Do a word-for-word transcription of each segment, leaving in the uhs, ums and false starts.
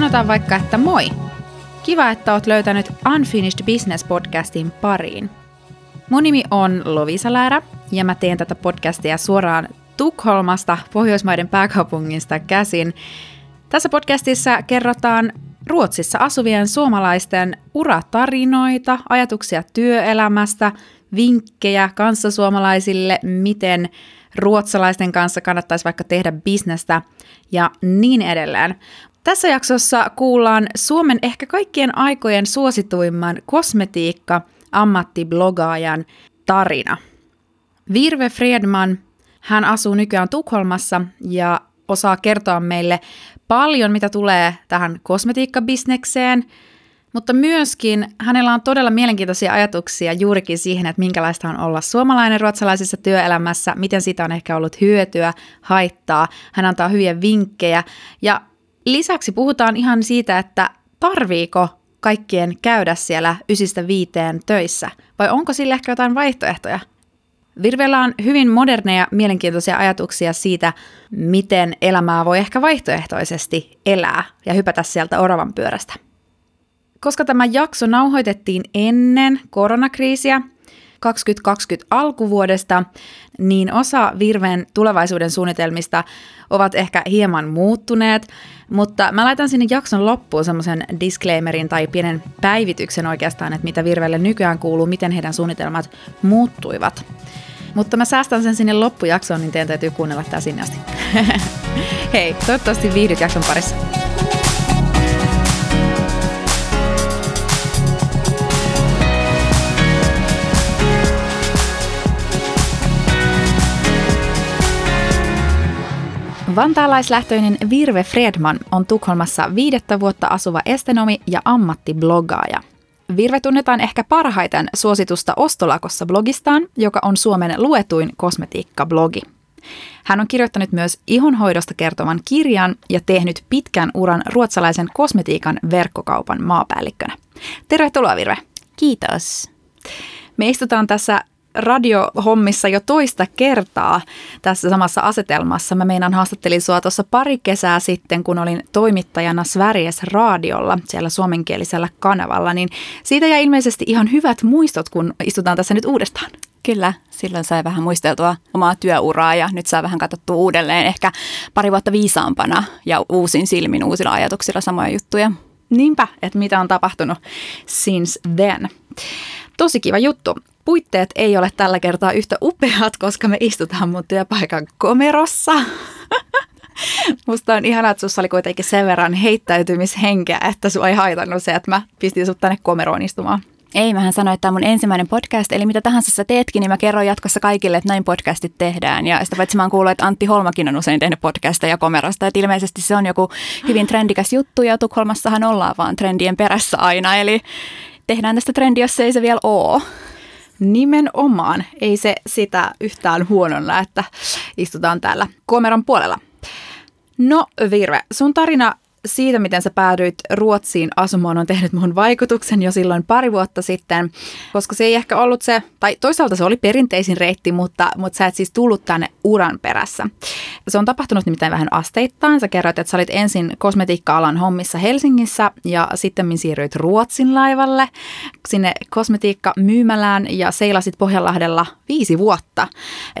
Sanotaan vaikka, että moi! Kiva, että oot löytänyt Unfinished Business-podcastin pariin. Mun nimi on Lovisa Lärä ja mä teen tätä podcastia suoraan Tukholmasta, Pohjoismaiden pääkaupungista käsin. Tässä podcastissa kerrotaan Ruotsissa asuvien suomalaisten uratarinoita, ajatuksia työelämästä, vinkkejä kanssasuomalaisille, miten ruotsalaisten kanssa kannattaisi vaikka tehdä bisnestä ja niin edelleen. Tässä jaksossa kuullaan Suomen ehkä kaikkien aikojen suosituimman kosmetiikka-ammattiblogaajan tarina. Virve Fredman, hän asuu nykyään Tukholmassa ja osaa kertoa meille paljon, mitä tulee tähän kosmetiikkabisnekseen, mutta myöskin hänellä on todella mielenkiintoisia ajatuksia juurikin siihen, että minkälaista on olla suomalainen ruotsalaisessa työelämässä, miten siitä on ehkä ollut hyötyä, haittaa, hän antaa hyviä vinkkejä ja lisäksi puhutaan ihan siitä, että tarviiko kaikkien käydä siellä ysistä viiteen töissä vai onko sille ehkä jotain vaihtoehtoja. Virvellä on hyvin moderneja, mielenkiintoisia ajatuksia siitä, miten elämää voi ehkä vaihtoehtoisesti elää ja hypätä sieltä oravan pyörästä. Koska tämä jakso nauhoitettiin ennen koronakriisiä kaksituhattakaksikymmentä alkuvuodesta, niin osa Virven tulevaisuuden suunnitelmista ovat ehkä hieman muuttuneet, mutta mä laitan sinne jakson loppuun semmoisen disclaimerin tai pienen päivityksen oikeastaan, että mitä Virvelle nykyään kuuluu, miten heidän suunnitelmat muuttuivat. Mutta mä säästän sen sinne loppujaksoon, niin teidän täytyy kuunnella tää sinne asti. Hei, toivottavasti viihdyt jakson parissa. Vantaalaislähtöinen Virve Fredman on Tukholmassa viidettä vuotta asuva estenomi ja ammattiblogaaja. Virve tunnetaan ehkä parhaiten suositusta Ostolakossa blogistaan, joka on Suomen luetuin kosmetiikkablogi. Hän on kirjoittanut myös ihonhoidosta kertovan kirjan ja tehnyt pitkän uran ruotsalaisen kosmetiikan verkkokaupan maapäällikkönä. Tervetuloa Virve. Kiitos. Me istutaan tässä radiohommissa jo toista kertaa tässä samassa asetelmassa. Mä meinaan haastattelin sua tuossa pari kesää sitten, kun olin toimittajana Sveriges Radiolla, siellä suomenkielisellä kanavalla, niin siitä jäi ilmeisesti ihan hyvät muistot, kun istutaan tässä nyt uudestaan. Kyllä, silloin sai vähän muisteltua omaa työuraa ja nyt saa vähän katsottua uudelleen ehkä pari vuotta viisaampana ja uusin silmin, uusilla ajatuksilla samoja juttuja. Niinpä, että mitä on tapahtunut since then. Tosi kiva juttu. Puitteet ei ole tällä kertaa yhtä upeat, koska me istutaan mun työpaikan komerossa. Musta on ihanaa, että sussa oli kuitenkin sen verran heittäytymishenkeä, että sua ei haitannut se, että mä pistin sut tänne komeroon istumaan. Ei, mähän sanoin, että tämä on mun ensimmäinen podcast, eli mitä tahansa sä teetkin, niin mä kerron jatkossa kaikille, että näin podcastit tehdään. Ja sitä paitsi mä oon kuullut, että Antti Holmakin on usein tehnyt podcasteja komerosta, että ilmeisesti se on joku hyvin trendikäs juttu, ja Tukholmassahan ollaan vaan trendien perässä aina, eli tehdään tästä trendiä, jos ei se vielä ole. Nimenomaan. Ei se sitä yhtään huonolla, että istutaan täällä komeron puolella. No Virve, sun tarina siitä, miten sä päädyit Ruotsiin asumaan, on tehnyt mun vaikutuksen jo silloin pari vuotta sitten, koska se ei ehkä ollut se, tai toisaalta se oli perinteisin reitti, mutta, mutta sä et siis tullut tänne uran perässä. Se on tapahtunut nimittäin vähän asteittain. Sä kerroit, että sä olit ensin kosmetiikka-alan hommissa Helsingissä ja sitten siirryit Ruotsin laivalle sinne kosmetiikkamyymälään ja seilasit Pohjanlahdella viisi vuotta.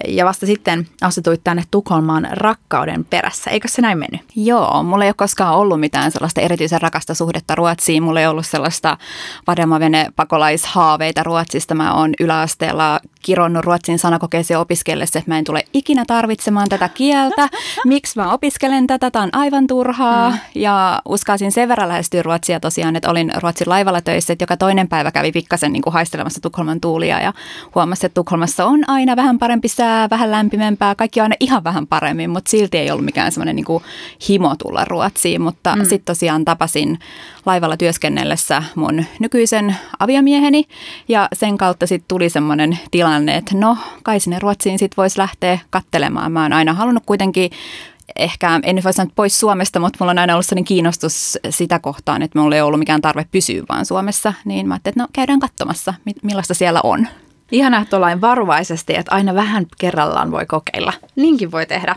Ja vasta sitten asetuit tänne Tukholmaan rakkauden perässä. Eikö se näin mennyt? Joo, mulla ei ole koskaan ollut mitään sellaista erityisen rakasta suhdetta Ruotsiin. Mulla ei ollut sellaista vademavene-pakolaishaaveita Ruotsista. Mä oon yläasteella kironnut ruotsin sanakokeeseen opiskellessa, että mä en tule ikinä tarvitsemaan tätä kieltä. Miksi mä opiskelen tätä? Tämä on aivan turhaa. Mm. Ja uskasin sen verran lähestyä Ruotsia tosiaan, että olin Ruotsin laivalla töissä, että joka toinen päivä kävi pikkasen niin kuin haistelemassa Tukholman tuulia ja huomasin, että Tukholmassa on aina vähän parempi sää, vähän lämpimämpää. Kaikki on aina ihan vähän paremmin, mutta silti ei ollut mikään semmoinen niin kuin himo tulla Ruotsiin. Mutta mm. sitten tosiaan tapasin laivalla työskennellessä mun nykyisen aviamieheni ja sen kautta sitten tuli semmoinen tilanne, että no kai sinne Ruotsiin sitten voisi lähteä katselemaan. Mä oon aina halunnut kuitenkin ehkä, en nyt voi sanoa pois Suomesta, mutta mulla on aina ollut sellainen kiinnostus sitä kohtaan, että mulla ei ollut mikään tarve pysyä vaan Suomessa, niin mä ajattelin, että no käydään katsomassa, millaista siellä on. Ihanaa tuollain varovaisesti, että aina vähän kerrallaan voi kokeilla. Niinkin voi tehdä.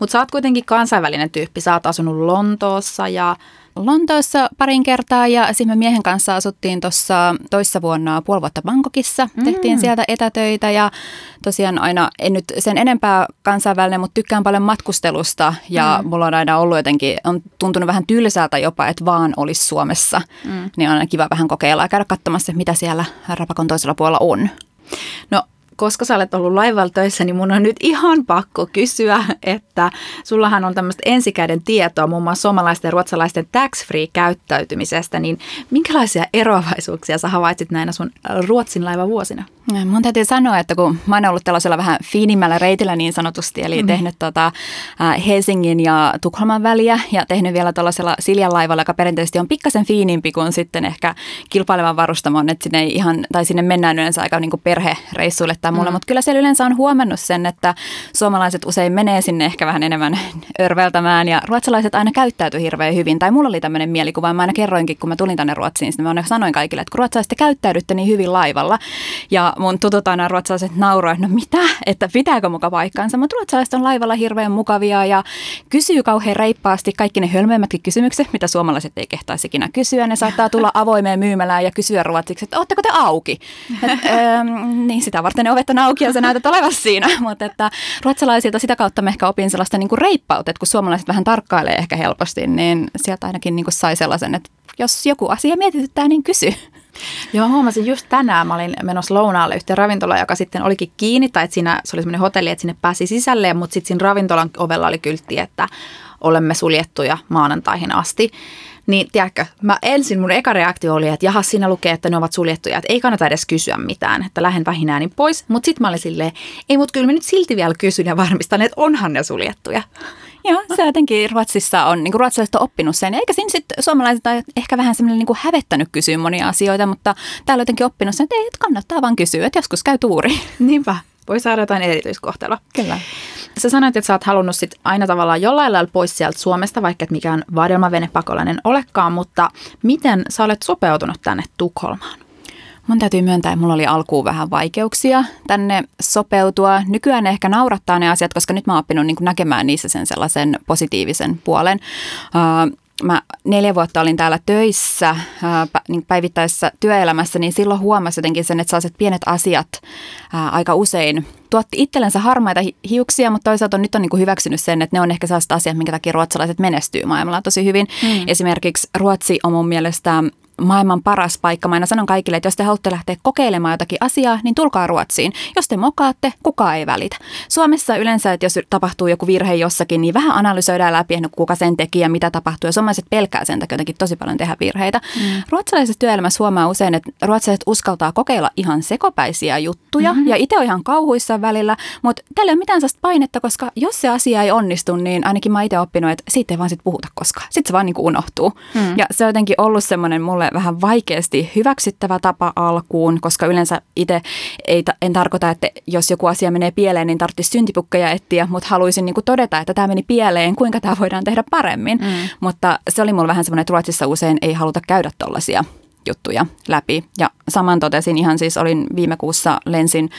Mutta sä oot kuitenkin kansainvälinen tyyppi, sä oot asunut Lontoossa ja Lontoossa parin kertaa ja sitten me miehen kanssa asuttiin tuossa toissa vuonna puoli vuotta Bangkokissa. Mm. Tehtiin sieltä etätöitä ja tosiaan aina, en nyt sen enempää kansainvälinen, mutta tykkään paljon matkustelusta ja mm. mulla on aina ollut jotenkin, on tuntunut vähän tylsältä jopa, että vaan olisi Suomessa. Mm. Niin on aina kiva vähän kokeilla ja käydä katsomassa, mitä siellä Rapakon toisella puolella on. No. Koska sä olet ollut laivalla töissä, niin mun on nyt ihan pakko kysyä, että sullahan on tämmöistä ensikäden tietoa muun muassa suomalaisten ja ruotsalaisten tax-free-käyttäytymisestä, niin minkälaisia eroavaisuuksia sä havaitsit näinä sun Ruotsin laivavuosina? Mun täytyy sanoa, että kun mä oon ollut tällaisella vähän fiinimmällä reitillä niin sanotusti, eli mm. tehnyt tota Helsingin ja Tukholman väliä ja tehnyt vielä tällaisella Siljan laivalla, joka perinteisesti on pikkasen fiinimpi kuin sitten ehkä kilpailevan varustamon, että sinne, ihan, tai sinne mennään yleensä aika niin kuin perhereissuille tai mulle, mm. mutta kyllä siellä yleensä on huomannut sen, että suomalaiset usein menee sinne ehkä vähän enemmän örveltämään ja ruotsalaiset aina käyttäytyy hirveän hyvin, tai mulla oli tämmöinen mielikuva, ja mä aina kerroinkin, kun mä tulin tänne Ruotsiin, sitten mä aina sanoin kaikille, että kun ruotsalaiset te käyttäydytte niin hyvin laivalla ja mun tutut aina ruotsalaiset nauroivat, no mitä, että pitääkö muka paikkaansa, mutta ruotsalaiset on laivalla hirveän mukavia ja kysyy kauhean reippaasti kaikki ne hölmöimmätkin kysymykset, mitä suomalaiset ei kehtaisi ikinä kysyä. Ne saattaa tulla avoimeen myymälään ja kysyä ruotsiksi, että ootteko te auki? Et, ähm, niin sitä varten ne ovet on auki ja sä näytät olevan siinä, mutta että ruotsalaisilta sitä kautta me ehkä opin sellaista niin kuin reippautta, että kun suomalaiset vähän tarkkailee ehkä helposti, niin sieltä ainakin niin kuin sai sellaisen, että jos joku asia mietityttää, niin kysy. Joo, mä huomasin just tänään, mä olin menossa lounaalle yhteen ravintolaan, joka sitten olikin kiinni, tai että siinä, se oli semmoinen hotelli, että sinne pääsi sisälle, mutta sitten siinä ravintolan ovella oli kyltti, että olemme suljettuja maanantaihin asti. Niin tiedätkö, mä ensin mun eka reaktio oli, että jaha, siinä lukee, että ne ovat suljettuja, että ei kannata edes kysyä mitään, että lähden vähinään niin pois. Mutta sitten mä olin silleen, ei mut kyllä mä nyt silti vielä kysyn ja varmistan, että onhan ne suljettuja. Joo, se jotenkin Ruotsissa on, niin kuin ruotsalaiset on oppinut sen, eikä siinä sitten suomalaiset on ehkä vähän semmoinen niin kuin hävettänyt kysyä monia asioita, mutta täällä on jotenkin oppinut sen, että ei, että kannattaa vaan kysyä, että joskus käy tuuri. Niinpä, voi saada jotain erityiskohtelua. Kyllä. Sä sanoit, että sä oot halunnut sit aina tavallaan jollain lailla pois sieltä Suomesta, vaikka et mikään vadelmavenepakolainen olekaan, mutta miten sä olet sopeutunut tänne Tukholmaan? Mun täytyy myöntää, että mulla oli alkuun vähän vaikeuksia tänne sopeutua. Nykyään ehkä naurattaa ne asiat, koska nyt mä oon oppinut niin kuin näkemään niissä sen sellaisen positiivisen puolen. Mä neljä vuotta olin täällä töissä päivittäisessä työelämässä, niin silloin huomasin jotenkin sen, että sellaiset pienet asiat aika usein tuotti itsellensä harmaita hiuksia, mutta toisaalta on, nyt on niin kuin hyväksynyt sen, että ne on ehkä sellaiset asiat, minkä takia ruotsalaiset menestyy maailmalla tosi hyvin. Mm. Esimerkiksi Ruotsi on mun mielestä maailman paras paikka. Mä aina sanon kaikille, että jos te haluatte lähteä kokeilemaan jotakin asiaa, niin tulkaa Ruotsiin. Jos te mokaatte, kukaan ei välitä. Suomessa yleensä, että jos tapahtuu joku virhe jossakin, niin vähän analysoidaan läpi, että kuka sen teki ja mitä tapahtuu. Ja suomalaiset pelkää sen takia jotenkin tosi paljon tehdä virheitä. Mm. Ruotsalaisessa työelämässä huomaa usein, että ruotsalaiset uskaltaa kokeilla ihan sekopäisiä juttuja. Mm-hmm. Ja itse on ihan kauhuissa välillä, mutta täällä ei ole mitään sellaista painetta, koska jos se asia ei onnistu, niin ainakin mä itse oppinut, että siitä ei vaan sit puhuta koskaan. Sitten se vaan niin kuin unohtuu. Mm. Ja se on jotenkin ollut semmoinen mulle vähän vaikeasti hyväksyttävä tapa alkuun, koska yleensä itse en tarkoita, että jos joku asia menee pieleen, niin tarvitsisi syntipukkeja etsiä, mutta haluaisin niin kuin todeta, että tämä meni pieleen, kuinka tämä voidaan tehdä paremmin. Mm. Mutta se oli mulla vähän semmoinen, että Ruotsissa usein ei haluta käydä tollaisia juttuja läpi. Ja saman totesin ihan siis, olin viime kuussa, lensin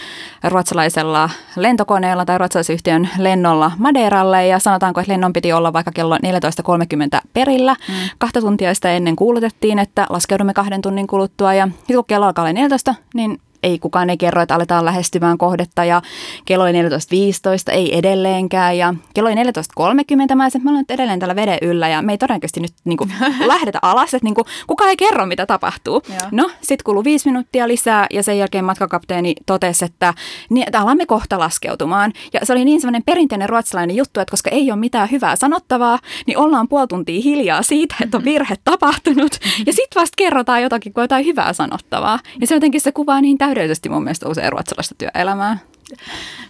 ruotsalaisella lentokoneella tai ruotsalaisyhtiön lennolla Madeiralle ja sanotaanko, että lennon piti olla vaikka kello neljätoista kolmekymmentä perillä. Mm. Kahta tuntia sitä ennen kuulutettiin, että laskeudumme kahden tunnin kuluttua ja sitten kun kello alkaa olla neljätoista, niin ei kukaan ei kerro, että aletaan lähestymään kohdetta ja kello oli neljätoista viisitoista, ei edelleenkään ja kello oli neljätoista kolmekymmentä. Mä sanoin, mä olen nyt edelleen tällä veden yllä ja me ei todennäköisesti nyt niin kuin, lähdetä alas, että niin kuin, kukaan ei kerro, mitä tapahtuu. Joo. No, sitten kului viisi minuuttia lisää ja sen jälkeen matkakapteeni totesi, että, niin, että alamme kohta laskeutumaan. Ja se oli niin sellainen perinteinen ruotsalainen juttu, että koska ei ole mitään hyvää sanottavaa, niin ollaan puoli tuntia hiljaa siitä, että on virhe tapahtunut ja sitten vasta kerrotaan jotakin, kun jotain hyvää sanottavaa. Ja se jotenkin se kuvaa niin täysin. Yleisesti mun mielestä usein ruotsalaista työelämää.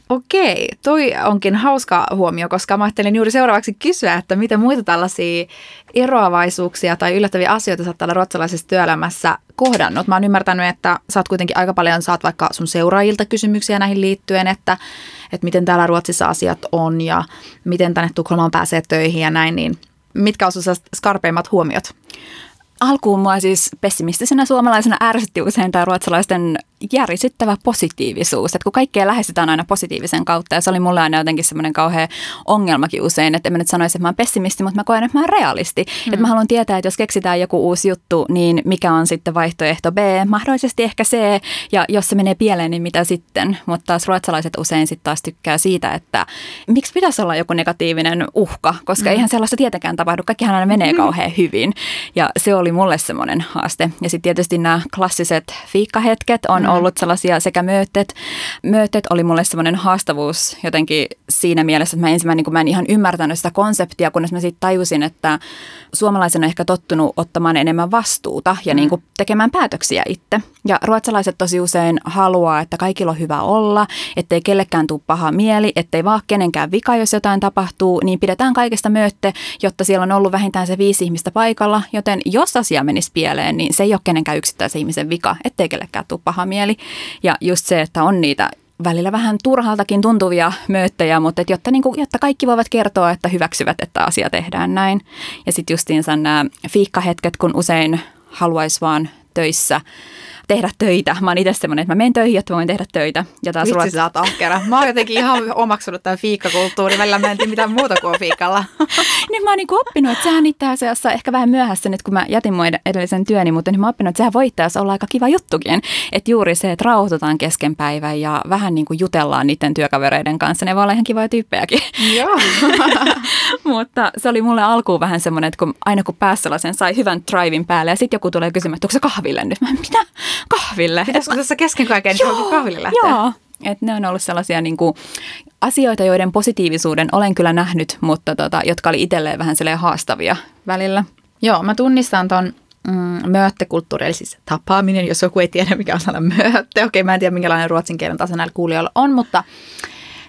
Okei, toi onkin hauska huomio, koska mä ajattelin juuri seuraavaksi kysyä, että mitä muita tällaisia eroavaisuuksia tai yllättäviä asioita sä oot täällä ruotsalaisessa työelämässä kohdannut. Mä oon ymmärtänyt, että sä oot kuitenkin aika paljon, saat vaikka sun seuraajilta kysymyksiä näihin liittyen, että, että miten täällä Ruotsissa asiat on ja miten tänne Tukholmaan pääsee töihin ja näin, niin mitkä on sun skarpeimmat huomiot? Alkuun mua siis pessimistisenä suomalaisena ärsytti usein tämä ruotsalaisten järisyttävä positiivisuus, että kun kaikkea lähestytään aina positiivisen kautta, ja se oli mulle aina jotenkin semmoinen kauhea ongelmakin usein, että en mä nyt sanoisi, että mä oon pessimisti, mutta mä koen, että mä oon realisti. Mm. Että mä haluan tietää, että jos keksitään joku uusi juttu, niin mikä on sitten vaihtoehto B, mahdollisesti ehkä C, ja jos se menee pieleen, niin mitä sitten? Mutta taas ruotsalaiset usein sitten taas tykkää siitä, että miksi pitäisi olla joku negatiivinen uhka, koska mm. eihän sellaista tietenkään tapahdu, kaikkihan aina menee mm. kauhean hyvin, ja se oli mulle semmoinen haaste. Ja sitten tietysti nämä klassiset fiikkahetket on mm. ollut sellaisia sekä myötet. Myötet oli mulle semmoinen haastavuus jotenkin siinä mielessä, että mä ensimmäinen niin kun mä en ihan ymmärtänyt sitä konseptia, kunnes mä sitten tajusin, että suomalaisen on ehkä tottunut ottamaan enemmän vastuuta ja mm. niin kuin tekemään päätöksiä itse. Ja ruotsalaiset tosi usein haluaa, että kaikilla on hyvä olla, ettei kellekään tule paha mieli, ettei vaan kenenkään vika, jos jotain tapahtuu, niin pidetään kaikesta myötte, jotta siellä on ollut vähintään se viisi ihmistä paikalla, joten jos asia menisi pieleen, niin se ei ole kenenkään yksittäisen ihmisen vika, ettei kellekään tule paha mieli. Ja just se, että on niitä välillä vähän turhaltakin tuntuvia mööttejä, mutta et jotta, niin kuin, jotta kaikki voivat kertoa, että hyväksyvät, että asia tehdään näin. Ja sitten justiinsa nämä fiikkahetket, kun usein haluaisi vaan töissä tehdä töitä. Mä oon itse semmoinen, että mä menen töihin, jotta voin tehdä töitä. Ja taas Vitsi, ruot... sä oot ahkera. Mä oon jotenkin ihan omaksunut tämän fiikkakulttuurin. Välillä mä en tiedä mitään muuta kuin fiikalla. Niin mä oon niinku oppinut, että sehän itse asiassa ehkä vähän myöhässä nyt, kun mä jätin mun edellisen työni, mutta niin mä oon oppinut, että sehän voi itse asiassa olla aika kiva juttukin. Että juuri se, että rauhoitutaan kesken päivän ja vähän niin kuin jutellaan niiden työkavereiden kanssa. Ne voi olla ihan kivoja tyyppejäkin. Joo. Mutta se oli mulle alkuun vähän semmoinen, että kun aina kun pääsi sellaisen, sai hyvän drivin päälle ja sitten joku tulee kysymään, että onko se kahville nyt? Mä, mitä? Kahville. Pitäisikö tässä kesken kaiken johonkin kahville lähteä? Joo, että ne on ollut sellaisia niin kuin asioita, joiden positiivisuuden olen kyllä nähnyt, mutta tota, jotka oli itselleen vähän silleen haastavia välillä. Joo, mä tunnistan ton mm, mööttekulttuuri, eli siis tapaaminen, jos joku ei tiedä mikä on sana möötte. Okei, mä en tiedä minkälainen ruotsin kielen taso näillä kuulijoilla on, mutta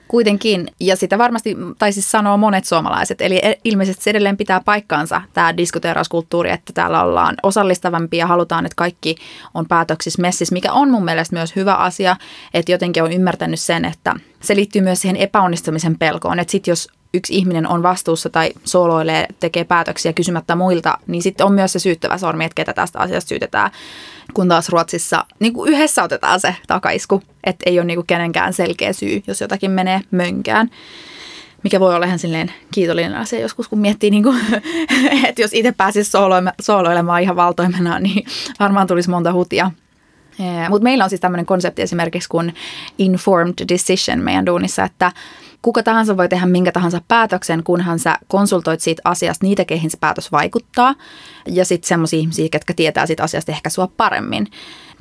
kuitenkin, ja sitä varmasti, tai siis sanoo monet suomalaiset, eli ilmeisesti se edelleen pitää paikkaansa tämä diskuteerauskulttuuri, että täällä ollaan osallistavampia ja halutaan, että kaikki on päätöksissä messissä, mikä on mun mielestä myös hyvä asia, että jotenkin on ymmärtänyt sen, että se liittyy myös siihen epäonnistumisen pelkoon, että sitten jos yksi ihminen on vastuussa tai soloilee, tekee päätöksiä kysymättä muilta, niin sitten on myös se syyttävä sormi, että ketä tästä asiasta syytetään. Kun taas Ruotsissa niin kuin yhdessä otetaan se takaisku, että ei ole niin kuin kenenkään selkeä syy, jos jotakin menee mönkään. Mikä voi olla ihan silleen kiitollinen asia joskus, kun miettii, niin kuin, että jos itse pääsisi sooloilemaan ihan valtoimena, niin varmaan tulisi monta hutia. Mutta meillä on siis tämmöinen konsepti esimerkiksi kuin informed decision meidän duunissa, että kuka tahansa voi tehdä minkä tahansa päätöksen, kunhan sä konsultoit siitä asiasta niitä, keihin se päätös vaikuttaa. Ja sitten semmoisia ihmisiä, ketkä tietää siitä asiasta ehkä sua paremmin.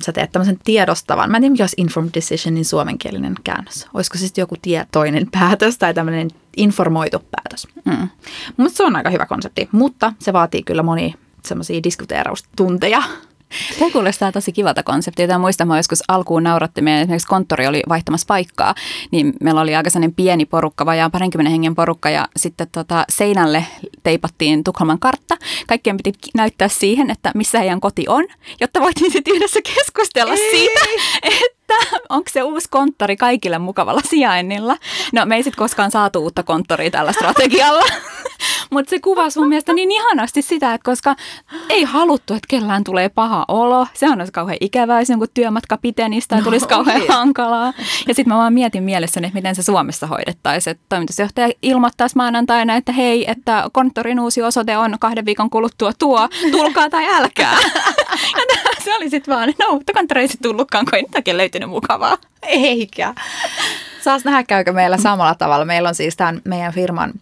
Sä teet tämmöisen tiedostavan. Mä en tiedä, mikä olisi informed decisionin suomenkielinen käännös. Olisiko siis joku tietoinen päätös tai tämmöinen informoitu päätös. Mm. Mun se on aika hyvä konsepti, mutta se vaatii kyllä monia semmoisia diskuteeraustunteja. Tämä kuulostaa tosi kivalta konseptia. Tämä muistan, mä joskus alkuun nauratti. Meidän esimerkiksi konttori oli vaihtamassa paikkaa, niin meillä oli aika sellainen pieni porukka, vajaan parinkymmenen hengen porukka, ja sitten tota, seinälle teipattiin Tukholman kartta. Kaikkien piti näyttää siihen, että missä heidän koti on, jotta voitiin sitten yhdessä keskustella Ei. siitä, että onko se uusi konttori kaikille mukavalla sijainnilla. No me ei sitten koskaan saatu uutta konttoria tällä strategialla. Mutta se kuvasi mun mielestä niin ihanasti sitä, että koska ei haluttu, että kellään tulee paha olo. Se on kauhean ikävää, se kun työmatka pitenisi tai tulisi no, kauhean okay. hankalaa. Ja sitten mä vaan mietin mielessäni, että miten se Suomessa hoidettaisiin. Että toimitusjohtaja ilmoittaisi maanantaina, että hei, että konttorin uusi osoite on kahden viikon kuluttua tuo, tulkaa tai älkää. Ja se oli sitten vaan, no, mutta konttori ei sitten tullutkaan, kun ei niitäkin löytynyt mukavaa. Eikä. Saas nähdä, käykö meillä samalla tavalla. Meillä on siis tämän meidän firman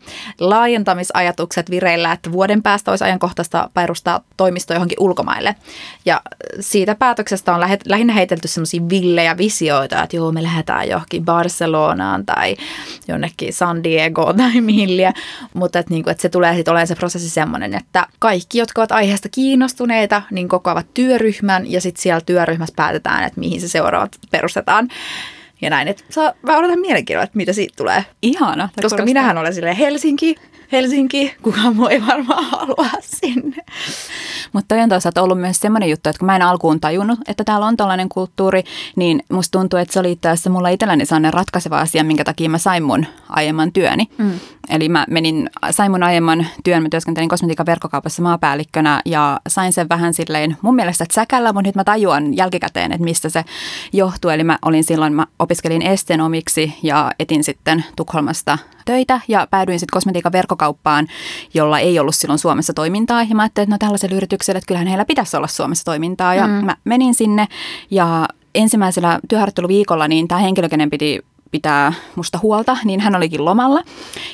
laajentamisajatukset vireillä, että vuoden päästä olisi ajankohtaista perustaa toimisto johonkin ulkomaille. Ja siitä päätöksestä on lähinnä heitelty semmoisia villejä visioita, että joo, me lähdetään johonkin Barcelonaan tai jonnekin San Diegoon tai mihin. Mutta että niinku, et se tulee sitten olemaan se prosessi semmoinen, että kaikki, jotka ovat aiheesta kiinnostuneita, niin kokoavat työryhmän ja sitten siellä työryhmässä päätetään, että mihin se seuraavat perustetaan. Ja näin, että saa, mä odotan mielenkiinnolla, että mitä siitä tulee. Ihana. Koska kuulostaa. Minähän olen silleen Helsinki, Helsinkiin. Kukaan muu ei varmaan halua sinne. Mutta toi on toisaalta ollut myös semmoinen juttu, että kun mä en alkuun tajunnut, että täällä on tollainen kulttuuri, niin musta tuntuu, että se oli itse asiassa mulla itselläni sellainen ratkaiseva asia, minkä takia mä sain mun aiemman työni. Mm. Eli mä menin, sain mun aiemman työn, mä työskentelin kosmetiikan verkkokaupassa maapäällikkönä ja sain sen vähän silleen mun mielestä säkällä, mutta nyt mä tajuan jälkikäteen, että mistä se johtuu. Eli mä olin silloin, mä opiskelin estenomiksi ja etin sitten Tukholmasta töitä ja päädyin sitten kosmetiikan verkkokauppaan, jolla ei ollut silloin Suomessa toimintaa. Ja mä ajattelin, että no tällaisella yrityksellä, että kyllähän heillä pitäisi olla Suomessa toimintaa. Ja mm. mä menin sinne ja ensimmäisellä työharjoitteluviikolla niin tämä henkilö, kenen piti pitää musta huolta, niin hän olikin lomalla.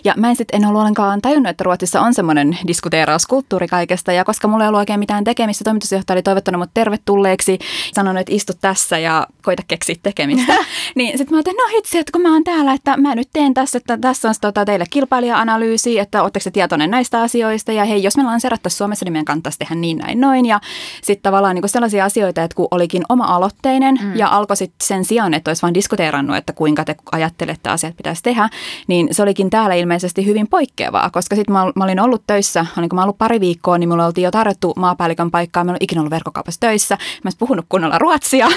Ja mä en sitten en ollut ollenkaan tajunnut, että Ruotsissa on semmoinen diskuteerauskulttuuri kaikesta. Ja koska mulla ei ollut oikein mitään tekemistä, toimitusjohtaja oli toivottanut mut tervetulleeksi, sanonut, että istu tässä ja koita keksiä tekemistä. Niin sitten mä ajattelin, no hitsi, että kun mä oon täällä, että mä nyt teen tässä, että tässä on tota, teille kilpailija-analyysi, että ootteko se tietoinen näistä asioista. Ja hei, jos me lanseerattaisiin Suomessa, niin meidän kannattaisi tehdä niin näin noin. Ja sitten tavallaan niin sellaisia asioita, että kun olikin oma-aloitteinen mm. ja alkoi sitten sen sijaan, että olisi vaan diskuteerannut, että kuinka te ajattelet, että asiat pitäisi tehdä, niin se olikin täällä ilmeisesti hyvin poikkeavaa, koska sitten mä, mä olin ollut töissä, olin kun mä ollut pari viikkoa, niin mulla oltiin jo tarjottu maapäällikön paikkaa, mä olin ikinä ollut verkkokaupassa töissä, mä en puhunut kunnolla ruotsia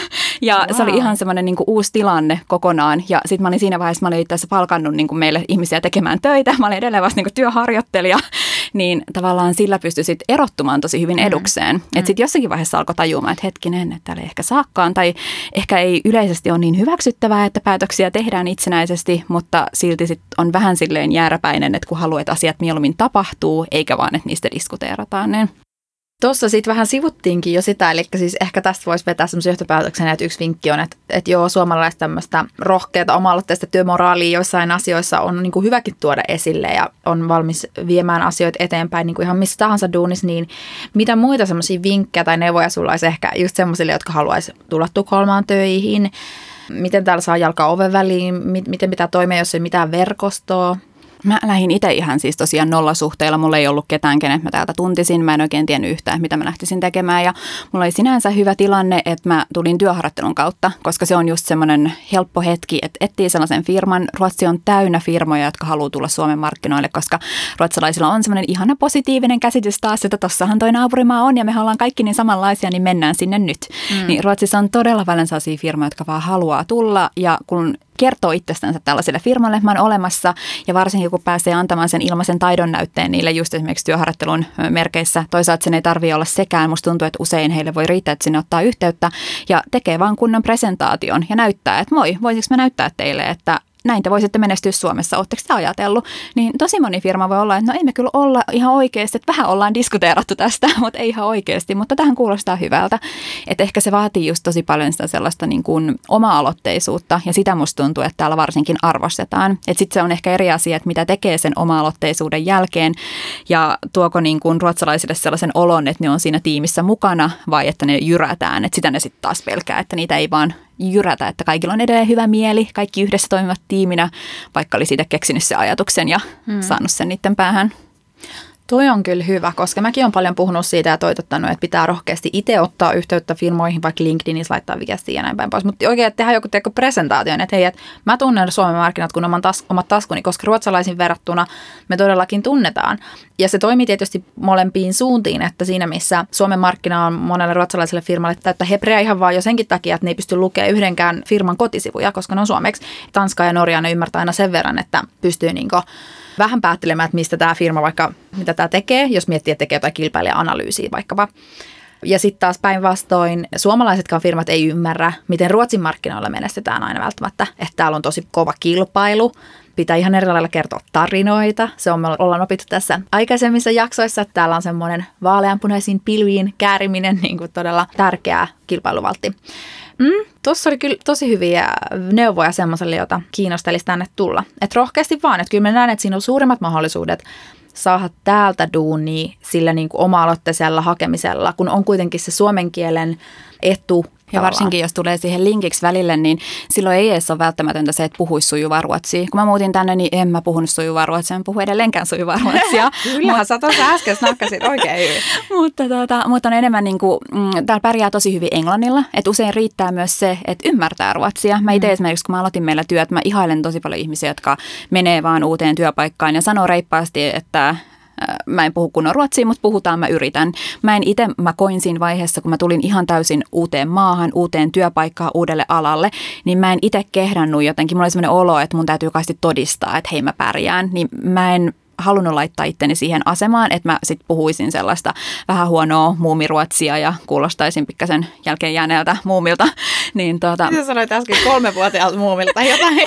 ja wow. Se oli ihan semmoinen niin kuin uusi tilanne kokonaan ja sitten mä olin siinä vaiheessa, mä olin itse asiassa palkannut niin kuin meille ihmisiä tekemään töitä, mä olin edelleen vasta niin kuin työharjoittelija, niin tavallaan sillä pystyi sitten erottumaan tosi hyvin edukseen, mm. että sitten jossakin vaiheessa alkoi tajumaan, että hetkinen, että täällä ei ehkä saakaan tai ehkä ei yleisesti ole niin hyväksyttävää, että päätöksiä tehdään itsenäisesti, mutta silti sit on vähän silleen jääräpäinen, että kun haluat, että asiat mieluummin tapahtuu, eikä vaan, että niistä diskuteerataan. Niin. Tuossa sitten vähän sivuttiinkin jo sitä, eli siis ehkä tästä voisi vetää semmoisen johtopäätöksen, että yksi vinkki on, että, että joo, suomalaiset tämmöistä rohkeata oma-aloitteista työmoraalia joissain asioissa on niin kuin hyväkin tuoda esille ja on valmis viemään asioita eteenpäin niin kuin ihan missä tahansa duunissa, niin mitä muita semmoisia vinkkejä tai neuvoja sulla olisi ehkä just semmoisille, jotka haluaisi tulla Tukholmaan töihin? Miten täällä saa jalkaa oven väliin? Miten pitää toimia, jos ei mitään verkostoa? Mä lähdin itse ihan siis tosiaan nollasuhteilla. Mulla ei ollut ketään, kenet mä täältä tuntisin. Mä en oikein tiennyt yhtään, mitä mä lähtisin tekemään. Ja mulla oli sinänsä hyvä tilanne, että mä tulin työharjoittelun kautta, koska se on just semmoinen helppo hetki, että etsii sellaisen firman. Ruotsi on täynnä firmoja, jotka haluaa tulla Suomen markkinoille, koska ruotsalaisilla on semmoinen ihana positiivinen käsitys taas, että tossahan toi naapurimaa on ja me ollaan kaikki niin samanlaisia, niin mennään sinne nyt. Mm. Niin Ruotsissa on todella paljon sellaisia firmoja, jotka vaan haluaa tulla ja kun kertoo itsestänsä tällaiselle firmalle, että mä oon olemassa ja varsinkin kun pääsee antamaan sen ilmaisen taidon näytteen niille just esimerkiksi työharjoittelun merkeissä. Toisaalta sen ei tarvitse olla sekään. Musta tuntuu, että usein heille voi riittää, että sinne ottaa yhteyttä ja tekee vaan kunnon presentaation ja näyttää, että moi, voisinko mä näyttää teille, että näin te voisitte menestyä Suomessa, ootteko te ajatellut? Niin tosi moni firma voi olla, että no ei me kyllä olla ihan oikeasti, että vähän ollaan diskuteerattu tästä, mutta ei ihan oikeasti, mutta tähän kuulostaa hyvältä. Että ehkä se vaatii just tosi paljon sitä sellaista niin kuin oma-aloitteisuutta ja sitä musta tuntuu, että täällä varsinkin arvostetaan. Että sitten se on ehkä eri asia, että mitä tekee sen oma-aloitteisuuden jälkeen ja tuoko niin kuin ruotsalaisille sellaisen olon, että ne on siinä tiimissä mukana vai että ne jyrätään, että sitä ne sitten taas pelkää, että niitä ei vaan jyrätä, että kaikilla on edelleen hyvä mieli, kaikki yhdessä toimivat tiiminä, vaikka oli siitä keksinyt sen ajatuksen ja hmm. saanut sen niiden päähän. Toi on kyllä hyvä, koska mäkin olen paljon puhunut siitä ja toitottanut, että pitää rohkeasti itse ottaa yhteyttä firmoihin, vaikka LinkedInissä laittaa viestiä ja näin päin pois. Mutta oikein, että tehdään joku teko presentaation, että hei, että mä tunnen Suomen markkinat kuin oman tas- omat taskuni, koska ruotsalaisin verrattuna me todellakin tunnetaan. Ja se toimii tietysti molempiin suuntiin, että siinä missä Suomen markkina on monelle ruotsalaiselle firmalle täyttä hebreä ihan vaan jo senkin takia, että ne ei pysty lukemaan yhdenkään firman kotisivuja, koska ne on suomeksi. Tanska ja Norja ne ymmärtää aina sen verran, että pystyy niinku vähän päättelemään, että mistä tämä firma vaikka, mitä tämä tekee, jos miettii, että tekee jotain kilpailija-analyysiä vaikkapa. Ja sitten taas päinvastoin, suomalaisetkaan firmat ei ymmärrä, miten Ruotsin markkinoilla menestytään aina välttämättä, että täällä on tosi kova kilpailu. Pitää ihan eri lailla kertoa tarinoita. Se on, me ollaan opittu tässä aikaisemmissa jaksoissa, että täällä on semmoinen vaaleanpunaisiin pilviin kääriminen niin kuin todella tärkeä kilpailuvaltti. Mm, Tuossa oli kyllä tosi hyviä neuvoja semmoiselle, jota kiinnostelisi tänne tulla. Että rohkeasti vaan, että kyllä mä näen, että siinä on suurimmat mahdollisuudet saada täältä duunia sillä niin kuin oma-aloitteisella hakemisella, kun on kuitenkin se suomen kielen etu Ja varsinkin, jos tulee siihen linkiksi välille, niin silloin ei edes ole välttämätöntä se, että puhuisi sujuvaa ruotsia. Kun mä muutin tänne, niin en mä puhunut sujuvaa ruotsia, en puhu edelleenkään sujuvaa ruotsia. Kyllähän sä tuossa äsken snakkasit oikein hyvin. mutta, tuota, mutta on enemmän niin kuin, mm, täällä pärjää tosi hyvin englannilla, että usein riittää myös se, että ymmärtää ruotsia. Mä itse mm. esimerkiksi, kun mä aloitin meillä työt, mä ihailen tosi paljon ihmisiä, jotka menee vaan uuteen työpaikkaan ja sanoo reippaasti, että mä en puhu kunnon ruotsia, mutta puhutaan, mä yritän. Mä en itse, mä koin siinä vaiheessa, kun mä tulin ihan täysin uuteen maahan, uuteen työpaikkaan, uudelle alalle, niin mä en itse kehdannut jotenkin. Mulla oli sellainen olo, että mun täytyy kaikasti todistaa, että hei, mä pärjään. Niin mä en halunnut laittaa itteni siihen asemaan, että mä sitten puhuisin sellaista vähän huonoa muumiruotsia ja kuulostaisin pikkasen jälkeen jääneeltä muumilta. Niin tuota... Mitä sanoit äsken kolmevuotiaalta muumilta jotain?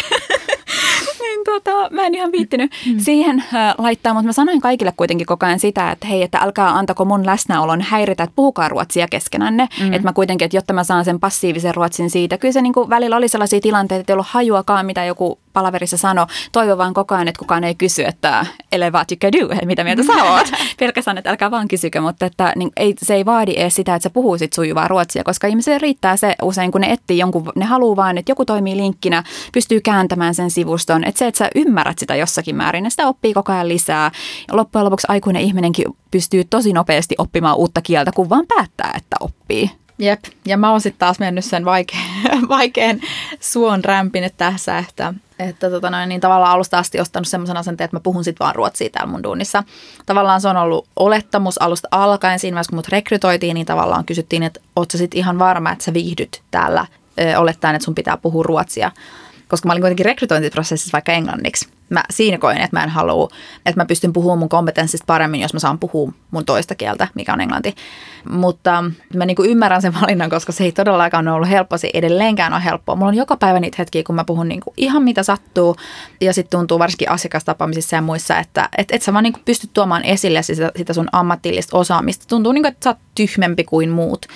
Niin tota, mä en ihan viittinyt mm. siihen laittaa, mutta mä sanoin kaikille kuitenkin koko ajan sitä, että hei, että älkää antako mun läsnäolon häiritä, että puhukaa ruotsia keskenänne. Mm. Että mä kuitenkin, että jotta mä saan sen passiivisen ruotsin siitä. Kyllä se niin kuin välillä oli sellaisia tilanteita, että ei ollut hajuakaan, mitä joku palaverissa sanoi. Toivon vaan koko ajan, että kukaan ei kysy, että elevä tykädy, mitä mieltä sä oot. Pelkästään, että älkää vaan kysykö, mutta että, niin, ei, se ei vaadi edes sitä, että sä puhuisit sujuvaa ruotsia, koska ihmisille riittää se usein, kun ne etsii jonkun, ne haluaa vaan, että joku toimii linkkinä, pystyy kääntämään sen sivuston. Että se, että sä ymmärrät sitä jossakin määrin, ja sitä oppii koko ajan lisää. Loppujen lopuksi aikuinen ihminenkin pystyy tosi nopeasti oppimaan uutta kieltä, kun vaan päättää, että oppii. Jep, ja mä oon sitten taas mennyt sen vaikean, vaikean suon rämpin tässä, että, että tota noin, niin tavallaan alusta asti ostanut semmoisen asenteen, että mä puhun sitten vaan ruotsia täällä mun duunissa. Tavallaan se on ollut olettamus alusta alkaen, siinä vaiheessa kun mut rekrytoitiin, niin tavallaan kysyttiin, että oot sä sitten ihan varma, että sä viihdyt täällä olettaen, että sun pitää puhua ruotsia. Koska mä olin kuitenkin rekrytointiprosessissa vaikka englanniksi. Mä siinä koin, että mä en halua, että mä pystyn puhumaan mun kompetenssista paremmin, jos mä saan puhua mun toista kieltä, mikä on englanti. Mutta mä niinku ymmärrän sen valinnan, koska se ei todellakaan ole ollut helppoa, se ei edelleenkään ole helppoa. Mulla on joka päivä niitä hetkiä, kun mä puhun niinku ihan mitä sattuu, ja sitten tuntuu varsinkin asiakastapaamisissa ja muissa, että et, et sä vaan niinku pystyt tuomaan esille sitä, sitä sun ammatillista osaamista. Tuntuu niinku, että sä oot tyhmempi kuin muut,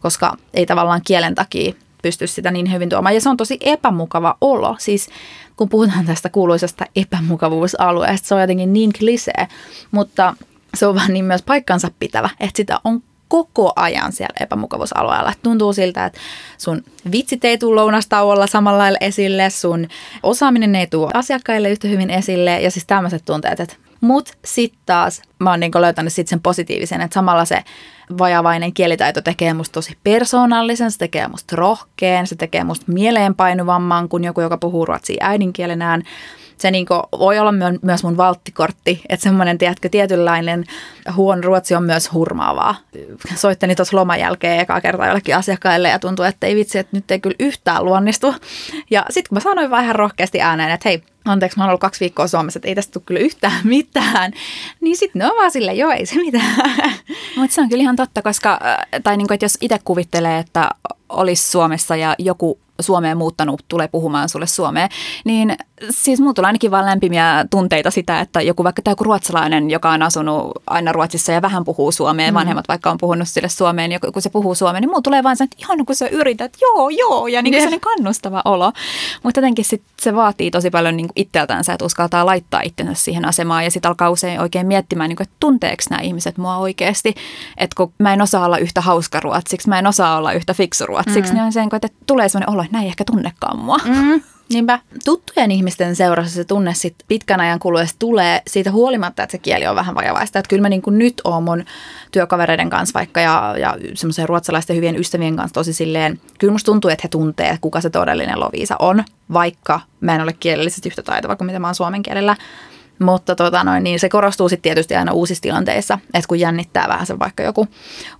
koska ei tavallaan kielen takia pysty sitä niin hyvin tuomaan. Ja se on tosi epämukava olo. Siis kun puhutaan tästä kuuluisesta epämukavuusalueesta, se on jotenkin niin klisee, mutta se on vaan niin myös paikkansa pitävä, että sitä on koko ajan siellä epämukavuusalueella. Tuntuu siltä, että sun vitsit ei tule lounastauolla samalla lailla esille, sun osaaminen ei tule asiakkaille yhtä hyvin esille, ja siis tämmöiset tunteet, että mut sitten taas mä oon niinku löytänyt sit sen positiivisen, että samalla se vajavainen kielitaito tekee musta tosi persoonallisen, se tekee musta rohkeen, se tekee musta mieleenpainuvamman kuin joku, joka puhuu ruotsia äidinkielenään. Se niinku voi olla myö- myös mun valttikortti, että semmoinen, tiedätkö, tietynlainen huono ruotsi on myös hurmaavaa. Soittani tuossa loman jälkeen ekaa kertaa jollekin asiakkaille ja tuntui, että ei vitsi, että nyt ei kyllä yhtään luonnistu. Ja sitten kun mä sanoin vaan ihan rohkeasti ääneen, että hei, anteeksi, mä oon ollut kaksi viikkoa Suomessa, että ei tästä tule kyllä yhtään mitään. Niin sitten ne on vaan silleen, joo, ei se mitään. Mutta se on kyllä ihan totta, koska, tai niinku, että jos itse kuvittelee, että olisi Suomessa ja joku Suomeen muuttanut tulee puhumaan sulle suomea, niin siis mulla tulee ainakin vaan lämpimiä tunteita sitä, että joku vaikka tai joku ruotsalainen, joka on asunut aina Ruotsissa ja vähän puhuu suomea, mm. vanhemmat vaikka on puhunut sille suomeen, niin kun se puhuu suomea, niin mulla tulee vaan se, että ihan kun sä yrität, joo, joo, ja niin kuin sellainen kannustava olo. Mutta jotenkin sit se vaatii tosi paljon niin kuin itseltänsä, että uskaltaa laittaa itsensä siihen asemaan, ja sitten alkaa usein oikein miettimään, niin kuin, että tunteeko nämä ihmiset mua oikeasti, että kun mä en osaa olla yhtä hauska ruotsiksi, mä en osaa olla yhtä fiksu ruotsiksi, mm. niin on se, että tulee sellainen olo, näin ei ehkä tunnekaan mua. Mm, niinpä. Tuttujen ihmisten seurassa se tunne sit pitkän ajan kuluessa tulee siitä huolimatta, että se kieli on vähän vajavaista. Että kyllä mä niin kuin nyt oon mun työkavereiden kanssa vaikka ja, ja semmoisen ruotsalaisten hyvien ystävien kanssa tosi silleen, kyllä musta tuntuu, että he tuntee, kuka se todellinen Lovisa on, vaikka mä en ole kielellisesti yhtä taitava kuin mitä mä oon suomen kielellä. Mutta tota noin, niin se korostuu sitten tietysti aina uusissa tilanteissa, että kun jännittää vähän se vaikka joku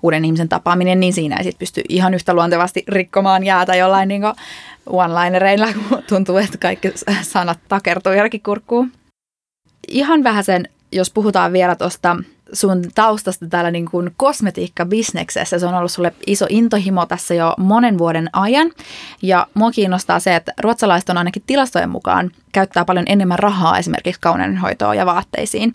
uuden ihmisen tapaaminen, niin siinä ei sitten pysty ihan yhtä luontevasti rikkomaan jäätä jollain niin kuin one-linereillä, kun tuntuu, että kaikki sanat takertuu järki kurkkuun. Ihan vähän sen, jos puhutaan vielä tuosta sun taustasta täällä niin kuin kosmetiikkabisneksessä. Se on ollut sulle iso intohimo tässä jo monen vuoden ajan. Ja mua kiinnostaa se, että ruotsalaiset on ainakin tilastojen mukaan käyttää paljon enemmän rahaa esimerkiksi kauneudenhoitoon ja vaatteisiin.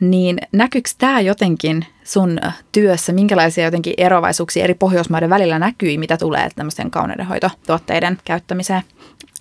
Niin näkyykö tämä jotenkin sun työssä, minkälaisia jotenkin eroavaisuuksia eri Pohjoismaiden välillä näkyy, mitä tulee tämmöisten kauneudenhoitotuotteiden käyttämiseen?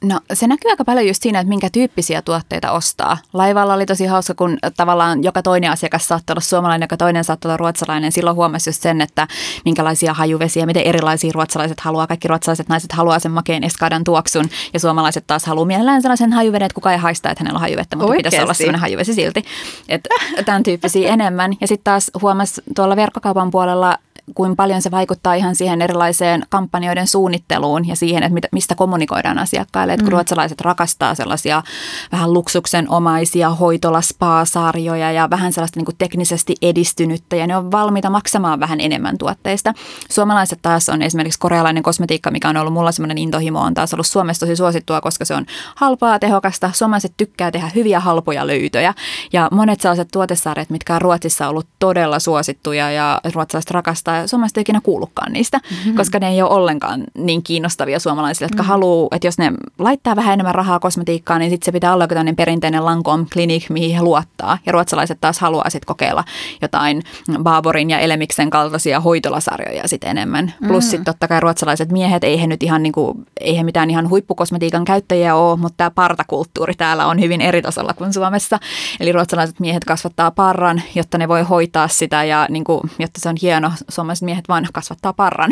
No se näkyy aika paljon just siinä, että minkä tyyppisiä tuotteita ostaa. Laivalla oli tosi hauska, kun tavallaan joka toinen asiakas saattaa olla suomalainen, joka toinen saattaa olla ruotsalainen. Silloin huomasi just sen, että minkälaisia hajuvesiä, miten erilaisia ruotsalaiset haluaa. Kaikki ruotsalaiset naiset haluaa sen makeen Escadan tuoksun ja suomalaiset taas haluaa mielellään sellaisen hajuveden, että kukaan ei haistaa, että hänellä on hajuvettä, mutta oikeasti pitäisi olla sellainen hajuvesi silti. Että tämän tyyppisiä enemmän. Ja sitten taas huomasi tuolla verkkokaupan puolella, kuin paljon se vaikuttaa ihan siihen erilaiseen kampanjoiden suunnitteluun ja siihen, että mistä kommunikoidaan asiakkaille. Että kun mm. ruotsalaiset rakastaa sellaisia vähän luksuksenomaisia hoitola-spa-sarjoja ja vähän sellaista niin kuin teknisesti edistynyttä ja ne on valmiita maksamaan vähän enemmän tuotteista. Suomalaiset taas on esimerkiksi korealainen kosmetiikka, mikä on ollut mulla semmoinen intohimo, on taas ollut Suomessa tosi suosittua, koska se on halpaa, tehokasta. Suomalaiset tykkää tehdä hyviä, halpoja löytöjä ja monet sellaiset tuotesarjat, mitkä on Ruotsissa ollut todella suosittuja ja ruotsalaiset rakastaa. Suomalaiset ei ikinä kuullutkaan niistä, mm-hmm. koska ne ei ole ollenkaan niin kiinnostavia suomalaisille, jotka mm-hmm. haluaa, että jos ne laittaa vähän enemmän rahaa kosmetiikkaan, niin sitten se pitää olla joku tämmöinen perinteinen Lancôme Clinique, mihin he luottaa. Ja ruotsalaiset taas haluaa sitten kokeilla jotain Baborin ja Elemiksen kaltaisia hoitolasarjoja sitten enemmän. Mm-hmm. Plus sitten totta kai ruotsalaiset miehet, ei he nyt ihan niin kuin, ei he mitään ihan huippukosmetiikan käyttäjiä ole, mutta tämä partakulttuuri täällä on hyvin eri tasolla kuin Suomessa. Eli ruotsalaiset miehet kasvattaa parran, jotta ne voi hoitaa sitä ja niin kuin, jotta se on hieno. Suomalaiset miehet vaan kasvattaa parran,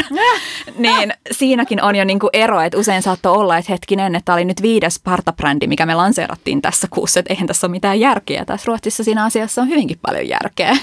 niin siinäkin on jo niinku ero, että usein saattoi olla, että hetkinen, että tämä oli nyt viides partabrändi, mikä me lanseerattiin tässä kuussa, että eihän tässä ole mitään järkeä. Tässä Ruotsissa siinä asiassa on hyvinkin paljon järkeä.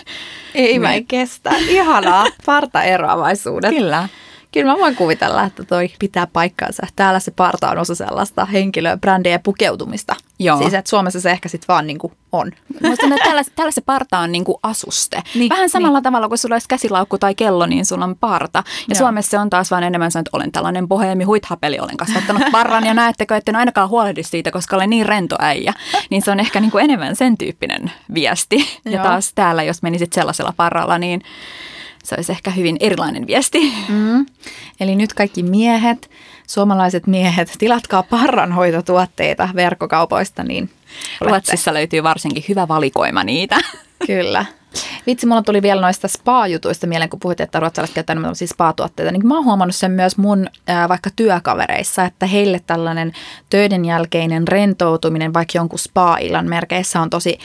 Ei mä en kestä. Ihanaa. Partaeroavaisuudet. Kyllä. Kyllä mä voin kuvitella, että toi pitää paikkaansa. Täällä se parta on osa sellaista henkilöä, brändiä pukeutumista. Joo. Siis että Suomessa se ehkä sitten vaan niinku on. Musta, että täällä, täällä se parta on niinku asuste. Niin, vähän samalla niin. tavalla, kun sulla olisi käsilaukku tai kello, niin sulla on parta. Ja joo. Suomessa se on taas vaan enemmän sanoa, että olen tällainen boheemi, huithapeli, olen kasvattanut parran ja näettekö, etten ainakaan huolehdi siitä, koska olen niin rento äijä. Niin se on ehkä niinku enemmän sen tyyppinen viesti. Joo. Ja taas täällä, jos menisit sellaisella parralla, niin... Se olisi ehkä hyvin erilainen viesti. Mm. Eli nyt kaikki miehet, suomalaiset miehet, tilatkaa parranhoitotuotteita verkkokaupoista. Niin Ruotsissa löytyy varsinkin hyvä valikoima niitä. Kyllä. Vitsi, mulla tuli vielä noista spa-jutuista mieleen, kun puhuit, että ruotsalaiset käyttää enemmän tämmöisiä spa-tuotteita. Niin mä oon huomannut sen myös mun ää, vaikka työkavereissa, että heille tällainen töiden jälkeinen rentoutuminen vaikka jonkun spa-illan merkeissä on tosi...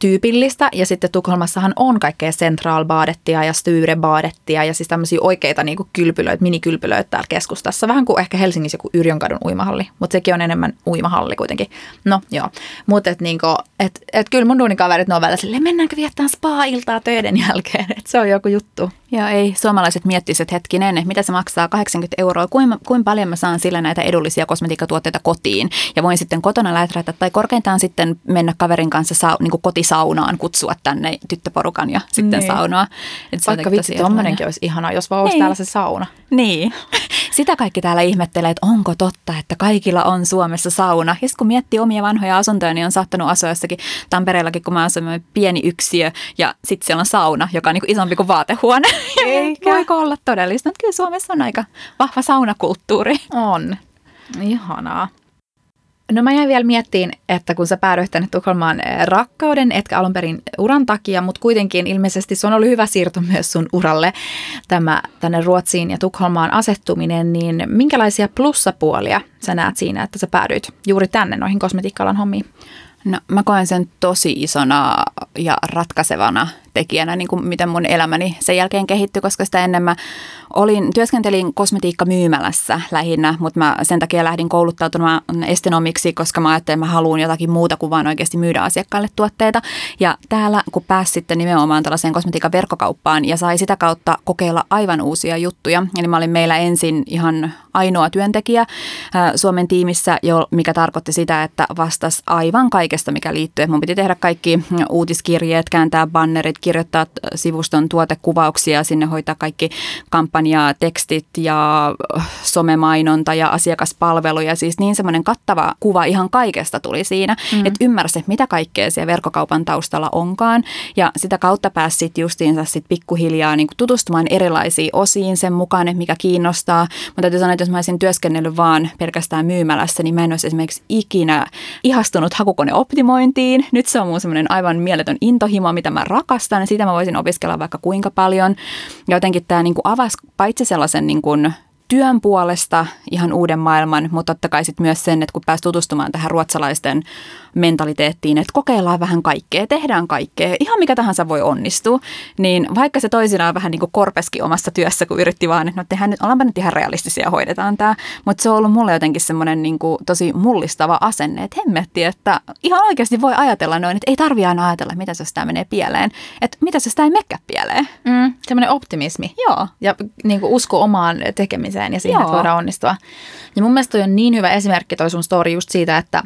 tyypillistä. Ja sitten Tukholmassahan on kaikkea Sentraalbadettia ja Sturebadettia ja siis tämmöisiä oikeita niin kuin kylpylöitä, minikylpylöitä täällä keskustassa. Vähän kuin ehkä Helsingissä joku Yrjönkadun uimahalli, mutta sekin on enemmän uimahalli kuitenkin. No joo, mutta että niinku, et, et kyllä mun duunikaverit ne on välillä silleen, mennäänkö viettään spa-iltaa töiden jälkeen, että se on joku juttu. Ja ei, suomalaiset miettisivät hetkinen, että mitä se maksaa kahdeksankymmentä euroa, kuinka kuin paljon mä saan sillä näitä edullisia kosmetiikkatuotteita kotiin. Ja voin sitten kotona läträtä tai korkeintaan sitten mennä kaverin kanssa sa, niin kuin kotisaunaan, kutsua tänne tyttöporukan ja sitten niin. saunaa. Et vaikka vitsi, tommonenkin olisi ihanaa, jos vaan olisi täällä se sauna. Niin. Sitä kaikki täällä ihmettelee, että onko totta, että kaikilla on Suomessa sauna. Ja kun miettii omia vanhoja asuntoja, niin on saattanut asua jossakin Tampereellakin, kun mä asuin pieni yksiö ja sitten siellä on sauna, joka on niin kuin isompi kuin vaatehuone. Eikä. Voiko olla todellista? Mutta kyllä Suomessa on aika vahva saunakulttuuri. On. Ihanaa. No mä jäin vielä miettiin, että kun sä päädyit tänne Tukholmaan rakkauden, etkä alun perin uran takia, mutta kuitenkin ilmeisesti se on ollut hyvä siirto myös sun uralle, tämä tänne Ruotsiin ja Tukholmaan asettuminen, niin minkälaisia plussapuolia sä näet siinä, että sä päädyit juuri tänne noihin kosmetiikka-alan hommiin? No mä koen sen tosi isona ja ratkaisevana tekijänä, niin kuin miten mun elämäni sen jälkeen kehittyi, koska sitä ennen mä olin, työskentelin kosmetiikkamyymälässä lähinnä, mutta mä sen takia lähdin kouluttautumaan estenomiksi, koska mä ajattelin, että mä haluan jotakin muuta kuin vaan oikeasti myydä asiakkaille tuotteita. Ja täällä, kun pääsi sitten nimenomaan tällaiseen kosmetiikan verkkokauppaan ja sai sitä kautta kokeilla aivan uusia juttuja. Eli mä olin meillä ensin ihan ainoa työntekijä Suomen tiimissä, mikä tarkoitti sitä, että vastasi aivan kaikesta, mikä liittyy. Mun piti tehdä kaikki uutiskirjeet, kääntää bannerit, kirjoittaa sivuston tuotekuvauksia, sinne hoitaa kaikki kampanjaa, tekstit ja somemainonta ja asiakaspalveluja. Siis niin semmoinen kattava kuva ihan kaikesta tuli siinä, mm. että ymmärsi, mitä kaikkea siellä verkkokaupan taustalla onkaan. Ja sitä kautta pääsit justiinsa sit pikkuhiljaa niin tutustumaan erilaisiin osiin sen mukaan, että mikä kiinnostaa. Mutta täytyy sanoa, että jos mä olisin työskennellyt vaan pelkästään myymälässä, niin mä en olisi esimerkiksi ikinä ihastunut hakukoneoptimointiin. Nyt se on mun semmoinen aivan mieletön intohimo, mitä mä rakastan, ja sitä mä voisin opiskella vaikka kuinka paljon. Ja jotenkin tämä niin kuin avasi paitsi sellaisen niin kuin työn puolesta ihan uuden maailman, mutta totta kai sit myös sen, että kun pääsi tutustumaan tähän ruotsalaisten mentaliteettiin, että kokeillaan vähän kaikkea, tehdään kaikkea, ihan mikä tahansa voi onnistua, niin vaikka se toisinaan vähän niin kuin korpeski omassa työssä, kun yritti vaan, että no tehdään nyt, ollaanpa nyt ihan realistisia ja hoidetaan tämä, mutta se on ollut mulle jotenkin semmoinen niin kuin tosi mullistava asenne, että hemmetti, että ihan oikeasti voi ajatella noin, että ei tarvitse aina ajatella, mitä se jos tämä menee pieleen, että mitä se jos tämä ei menekään pieleen. Mm, semmoinen optimismi. Joo. Ja niin kuin usko omaan tekemiseen. Ja siihen, että voidaan onnistua. Ja mun mielestä toi on niin hyvä esimerkki toi sun story just siitä, että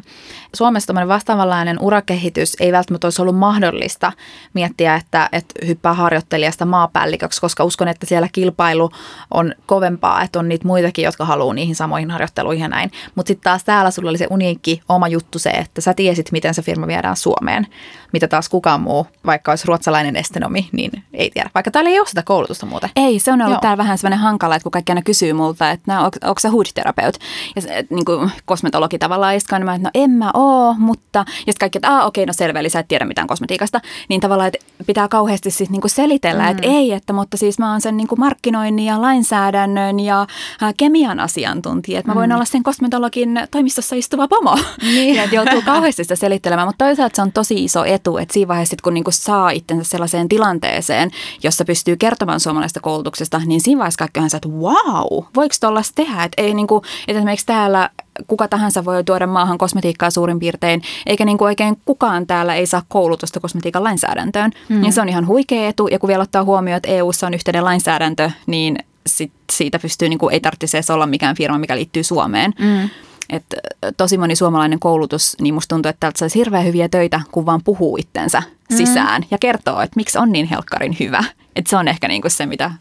Suomessa tommoinen vastaavanlainen urakehitys ei välttämättä olisi ollut mahdollista miettiä, että, että hyppää harjoittelijasta maapäälliköksi, koska uskon, että siellä kilpailu on kovempaa, että on niitä muitakin, jotka haluaa niihin samoihin harjoitteluihin ja näin. Mutta sitten taas täällä sulla oli se uniikki oma juttu se, että sä tiesit, miten se firma viedään Suomeen, mitä taas kukaan muu, vaikka olisi ruotsalainen estenomi, niin ei tiedä. Vaikka täällä ei ole sitä koulutusta muuten. Ei, se on ollut Joo. täällä vähän sellainen hankala, että kun kaikki aina kysyy multa, että on, onko sä huuditerapeut? Ja et, niin kuin kosmetologi tavallaan iskaan, niin mä, että no en mä oo, mutta ja sitten kaikki, että okei, no selvä, eli sä et tiedä mitään kosmetiikasta, niin tavallaan, että pitää kauheasti sit niin kuin selitellä, mm. että ei, että mutta siis mä oon sen niin kuin markkinoinnin ja lainsäädännön ja ää, kemian asiantuntija, että mä voin mm. olla sen kosmetologin toimistossa istuva pomo. Niin. Ja että joutuu kauheasti sitä selittelemään, mutta toisaalta se on tosi iso etu, että siinä vaiheessa, kun niin kuin saa itsensä sellaiseen tilanteeseen, jossa pystyy kertomaan suomalaisesta koulutuksesta, niin siinä vaiheessa kaikkihan sä, että wow, voiko tollaista tehdä, että ei niinku, että esimerkiksi täällä kuka tahansa voi tuoda maahan kosmetiikkaa suurin piirtein, eikä niinku oikein kukaan täällä ei saa koulutusta kosmetiikan lainsäädäntöön. Mm. Ja se on ihan huikea etu, ja kun vielä ottaa huomioon, että E U:ssa on yhteinen lainsäädäntö, niin sit siitä pystyy, niinku, ei tarvitse edes olla mikään firma, mikä liittyy Suomeen. Mm. Että tosi moni suomalainen koulutus, niin musta tuntuu, että täältä saisi hirveän hyviä töitä, kun vaan puhuu itsensä mm. sisään ja kertoo, että miksi on niin helkkarin hyvä. Että se on ehkä niinku se, mitä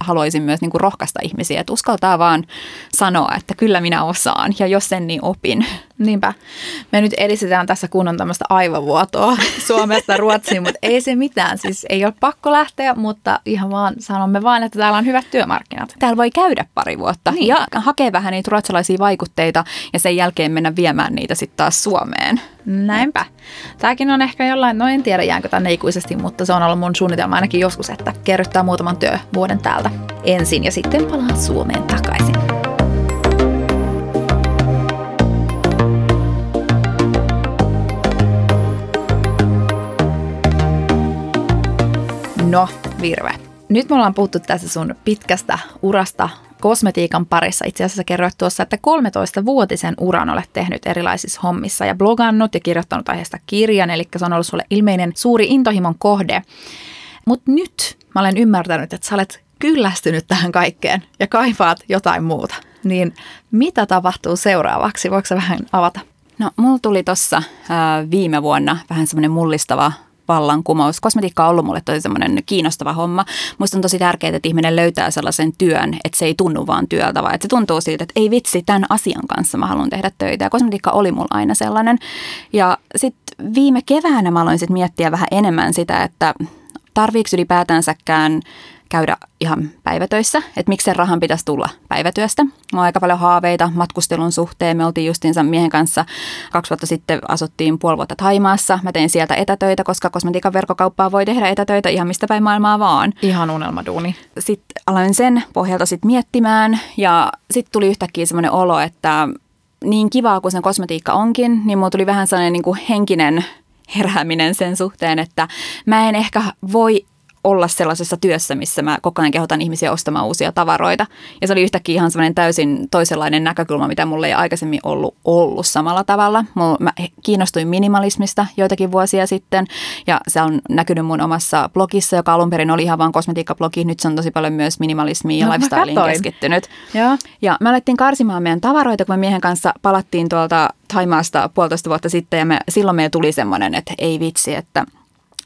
haluaisin myös niin kuin rohkaista ihmisiä, että uskaltaa vaan sanoa, että kyllä minä osaan ja jos en, niin opin. Niinpä. Me nyt edistetään tässä kunnon tämmöistä aivovuotoa Suomesta Ruotsiin, mutta ei se mitään. Siis ei ole pakko lähteä, mutta ihan vaan sanomme vaan, että täällä on hyvät työmarkkinat. Täällä voi käydä pari vuotta niin. ja hakea vähän niitä ruotsalaisia vaikutteita ja sen jälkeen mennä viemään niitä sitten taas Suomeen. Näinpä. Tämäkin on ehkä jollain, no en tiedä jäänkö tänne ikuisesti, mutta se on ollut mun suunnitelma ainakin joskus, että kerryttää muutaman työvuoden täältä ensin ja sitten palaan Suomeen takaisin. No, Virve. Nyt me ollaan puhuttu tässä sun pitkästä urasta kosmetiikan parissa. Itse asiassa kerroit tuossa, että kolmetoistavuotisen uran olet tehnyt erilaisissa hommissa ja blogannut ja kirjoittanut aiheesta kirjan, eli se on ollut sulle ilmeinen suuri intohimon kohde. Mutta nyt mä olen ymmärtänyt, että sä olet kyllästynyt tähän kaikkeen ja kaipaat jotain muuta. Niin mitä tapahtuu seuraavaksi? Voiko sä vähän avata? No, mulla tuli tuossa viime vuonna vähän semmoinen mullistava vallankumous. Kosmetiikka on ollut mulle tosi semmoinen kiinnostava homma. Musta on tosi tärkeää, että ihminen löytää sellaisen työn, että se ei tunnu vaan työltä, vaan että se tuntuu siltä, että ei vitsi, tämän asian kanssa mä haluan tehdä töitä. Ja kosmetiikka oli mulla aina sellainen. Ja sitten viime keväänä mä aloin sitten miettiä vähän enemmän sitä, että tarviiko ylipäätänsäkään käydä ihan päivätöissä, että miksi sen rahan pitäisi tulla päivätyöstä. Mulla on aika paljon haaveita matkustelun suhteen. Me oltiin justiinsa miehen kanssa kaksi vuotta sitten, asuttiin puoli vuotta Thaimaassa. Mä tein sieltä etätöitä, koska kosmetiikan verkkokauppaa voi tehdä etätöitä ihan mistä päin maailmaa vaan. Ihan unelmaduuni. Sitten aloin sen pohjalta sitten miettimään ja sitten tuli yhtäkkiä semmoinen olo, että niin kivaa kuin sen kosmetiikka onkin, niin mulla tuli vähän sellainen niin kuin henkinen herääminen sen suhteen, että mä en ehkä voi olla sellaisessa työssä, missä mä koko ajan kehotan ihmisiä ostamaan uusia tavaroita. Ja se oli yhtäkkiä ihan semmoinen täysin toisenlainen näkökulma, mitä mulla ei aikaisemmin ollut ollut samalla tavalla. Mä kiinnostuin minimalismista joitakin vuosia sitten, ja se on näkynyt mun omassa blogissa, joka alun perin oli ihan vaan kosmetiikkablogi. Nyt se on tosi paljon myös minimalismiin ja no, lifestyleen keskittynyt. Ja. ja mä alettiin karsimaan meidän tavaroita, kun me miehen kanssa palattiin tuolta Thaimaasta puolitoista vuotta sitten, ja me, silloin meillä tuli semmoinen, että ei vitsi, että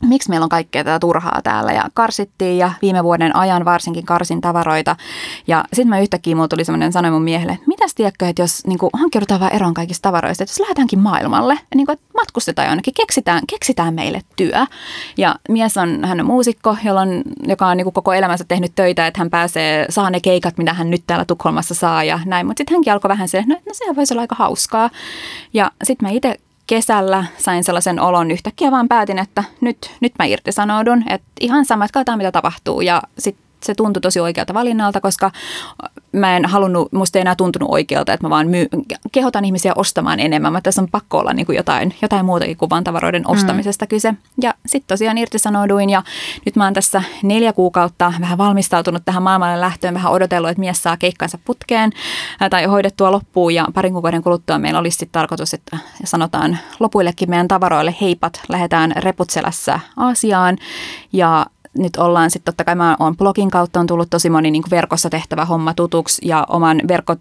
miksi meillä on kaikkea tätä turhaa täällä, ja karsittiin ja viime vuoden ajan varsinkin karsin tavaroita. Ja sitten mä yhtäkkiä mulla tuli semmoinen, sanoin mun miehelle, että mitä mitäs tiedätkö, että jos niin kuin, hankkiudutaan vaan eroon kaikista tavaroista, että jos lähdetäänkin maailmalle, niin kuin, että matkustetaan jonnekin, keksitään, keksitään meille työ. Ja mies on, hän on muusikko, jolloin, joka on niin kuin, koko elämänsä tehnyt töitä, että hän pääsee, saa ne keikat, mitä hän nyt täällä Tukholmassa saa ja näin. Mutta sitten hänkin alkoi vähän silleen, että no, no sehän voisi olla aika hauskaa. Ja sitten mä itse kesällä sain sellaisen olon yhtäkkiä, vaan päätin, että nyt, nyt mä irtisanoudun, että ihan sama, että katsotaan mitä tapahtuu ja sitten se tuntui tosi oikealta valinnalta, koska mä en halunnut, musta ei enää tuntunut oikealta, että mä vaan myy, kehotan ihmisiä ostamaan enemmän. Mä tässä on pakko olla niin kuin jotain, jotain muutakin kuin vaan tavaroiden ostamisesta mm. kyse. Ja sitten tosiaan irtisanouduin ja nyt mä oon tässä neljä kuukautta vähän valmistautunut tähän maailmalle lähtöön, vähän odotellut, että mies saa keikkansa putkeen tai hoidettua loppuun. Ja parin kuukauden kuluttua meillä olisi sitten tarkoitus, että sanotaan lopuillekin meidän tavaroille heipat, lähdetään reputselässä Aasiaan ja nyt ollaan sitten, totta kai mä oon blogin kautta on tullut tosi moni niin kuin verkossa tehtävä homma tutuksi ja oman verkko,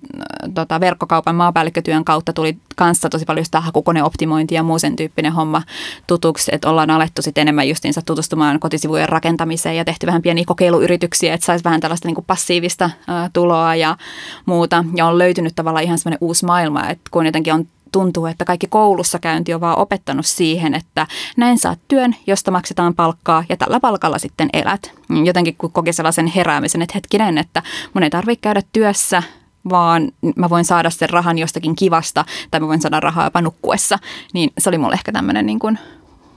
tota, verkkokaupan maapäällikkötyön kautta tuli kanssa tosi paljon sitä hakukoneoptimointia ja muu sen tyyppinen homma tutuksi, että ollaan alettu sitten enemmän justiinsa tutustumaan kotisivujen rakentamiseen ja tehty vähän pieniä kokeiluyrityksiä, että saisi vähän tällaista niin kuin passiivista ä, tuloa ja muuta ja on löytynyt tavallaan ihan semmoinen uusi maailma, että kun jotenkin on tuntuu, että kaikki koulussa käynti on vaan opettanut siihen, että näin saat työn, josta maksetaan palkkaa ja tällä palkalla sitten elät. Jotenkin kun koki sellaisen heräämisen, että hetkinen, että mun ei tarvitse käydä työssä, vaan mä voin saada sen rahan jostakin kivasta tai mä voin saada rahaa jopa nukkuessa. Niin se oli mulle ehkä tämmöinen niin kuin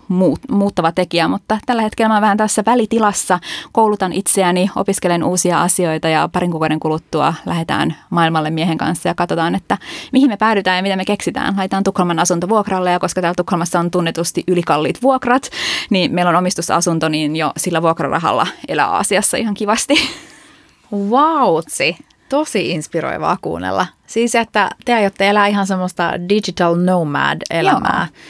muut, muuttava tekijä, mutta tällä hetkellä mä vähän tässä välitilassa koulutan itseäni, opiskelen uusia asioita ja parin kuukauden kuluttua lähdetään maailmalle miehen kanssa ja katsotaan, että mihin me päädytään ja mitä me keksitään. Laitetaan Tukholman asunto vuokralle ja koska täällä Tukholmassa on tunnetusti ylikalliit vuokrat, niin meillä on omistusasunto, niin jo sillä vuokrarahalla elää Aasiassa ihan kivasti. Vautsi! Tosi inspiroivaa kuunnella. Siis, että te aiotte elää ihan semmoista digital nomad-elämää. Joo.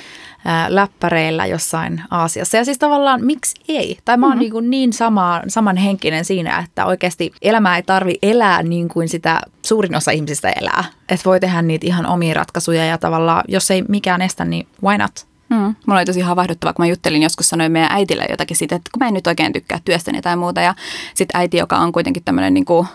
läppäreillä jossain Aasiassa. Ja siis tavallaan, miksi ei? Tai mä oon mm-hmm. niin kuin niin sama, samanhenkinen siinä, että oikeasti elämää ei tarvi elää niin kuin sitä suurin osa ihmisistä elää. Että voi tehdä niitä ihan omia ratkaisuja ja tavallaan, jos ei mikään estä, niin why not? Mm. Mulla oli tosi havahduttavaa, kun mä juttelin joskus, sanoin meidän äitille jotakin siitä, että kun mä en nyt oikein tykkää työstäni tai muuta. Ja sitten äiti, joka on kuitenkin tämmöinen niin kuin